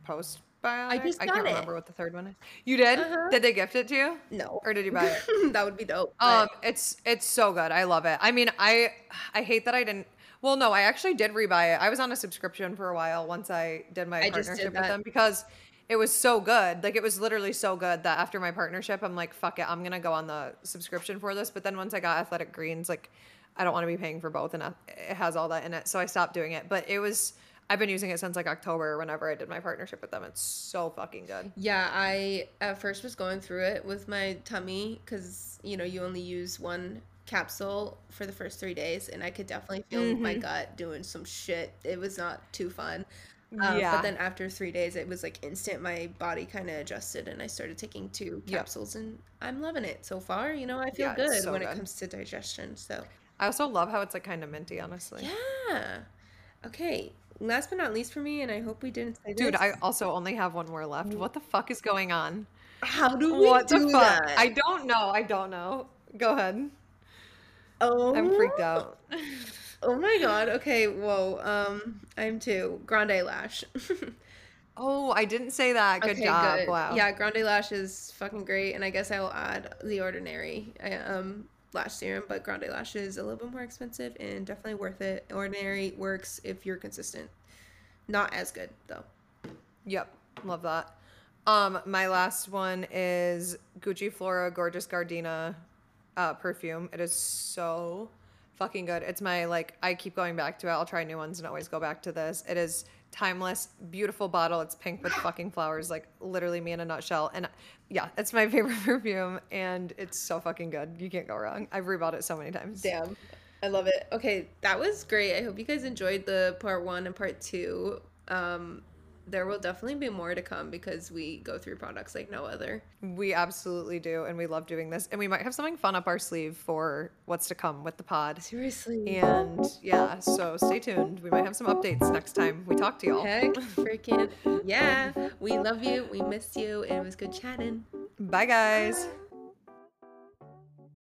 postbiotic. I just got I can't it. remember what the third one is. You did? Uh-huh. Did they gift it to you? No. Or did you buy it? That would be dope. Um, but... it's it's so good. I love it. I mean, I I hate that I didn't. Well, no, I actually did rebuy it. I was on a subscription for a while once I did my I partnership did with them because it was so good. Like, it was literally so good that after my partnership, I'm like, fuck it, I'm gonna go on the subscription for this. But then once I got Athletic Greens, like, I don't want to be paying for both, and it has all that in it, so I stopped doing it. But it was. I've been using it since like October or whenever I did my partnership with them. It's so fucking good. Yeah, I at first was going through it with my tummy because, you know, you only use one capsule for the first three days. And I could definitely feel mm-hmm. my gut doing some shit. It was not too fun. Um, yeah. But then after three days, it was like instant. My body kind of adjusted and I started taking two capsules. Yep. And I'm loving it so far. You know, I feel yeah, good so when good. it comes to digestion. So I also love how it's like kind of minty, honestly. Yeah. Okay. Last but not least for me, and I hope we didn't say Dude, this. I also only have one more left. What the fuck is going on? How do we what do the fuck? that? I don't know. I don't know. Go ahead. Oh. I'm freaked out. Oh, my God. Okay. Whoa. Um, I'm too. Grande Lash. Oh, I didn't say that. Good okay, job. Good. Wow. Yeah, Grande Lash is fucking great, and I guess I will add The Ordinary. I, um... lash serum, but Grande Lash is a little bit more expensive and definitely worth it. Ordinary works if you're consistent. Not as good though. Yep, love that. Um, my last one is Gucci Flora Gorgeous Gardenia uh, perfume. It is so fucking good. It's my like I keep going back to it. I'll try new ones and always go back to this. It is timeless, beautiful bottle. It's pink with fucking flowers, like literally me in a nutshell. And yeah, it's my favorite perfume and it's so fucking good. You can't go wrong. I've rebought it so many times. Damn. I love it. Okay, that was great. I hope you guys enjoyed the part one and part two. Um, there will definitely be more to come because we go through products like no other. We absolutely do. And we love doing this. And we might have something fun up our sleeve for what's to come with the pod. Seriously. And yeah, so stay tuned. We might have some updates next time we talk to y'all. Heck freaking yeah. We love you. We miss you. And it was good chatting. Bye, guys. Bye.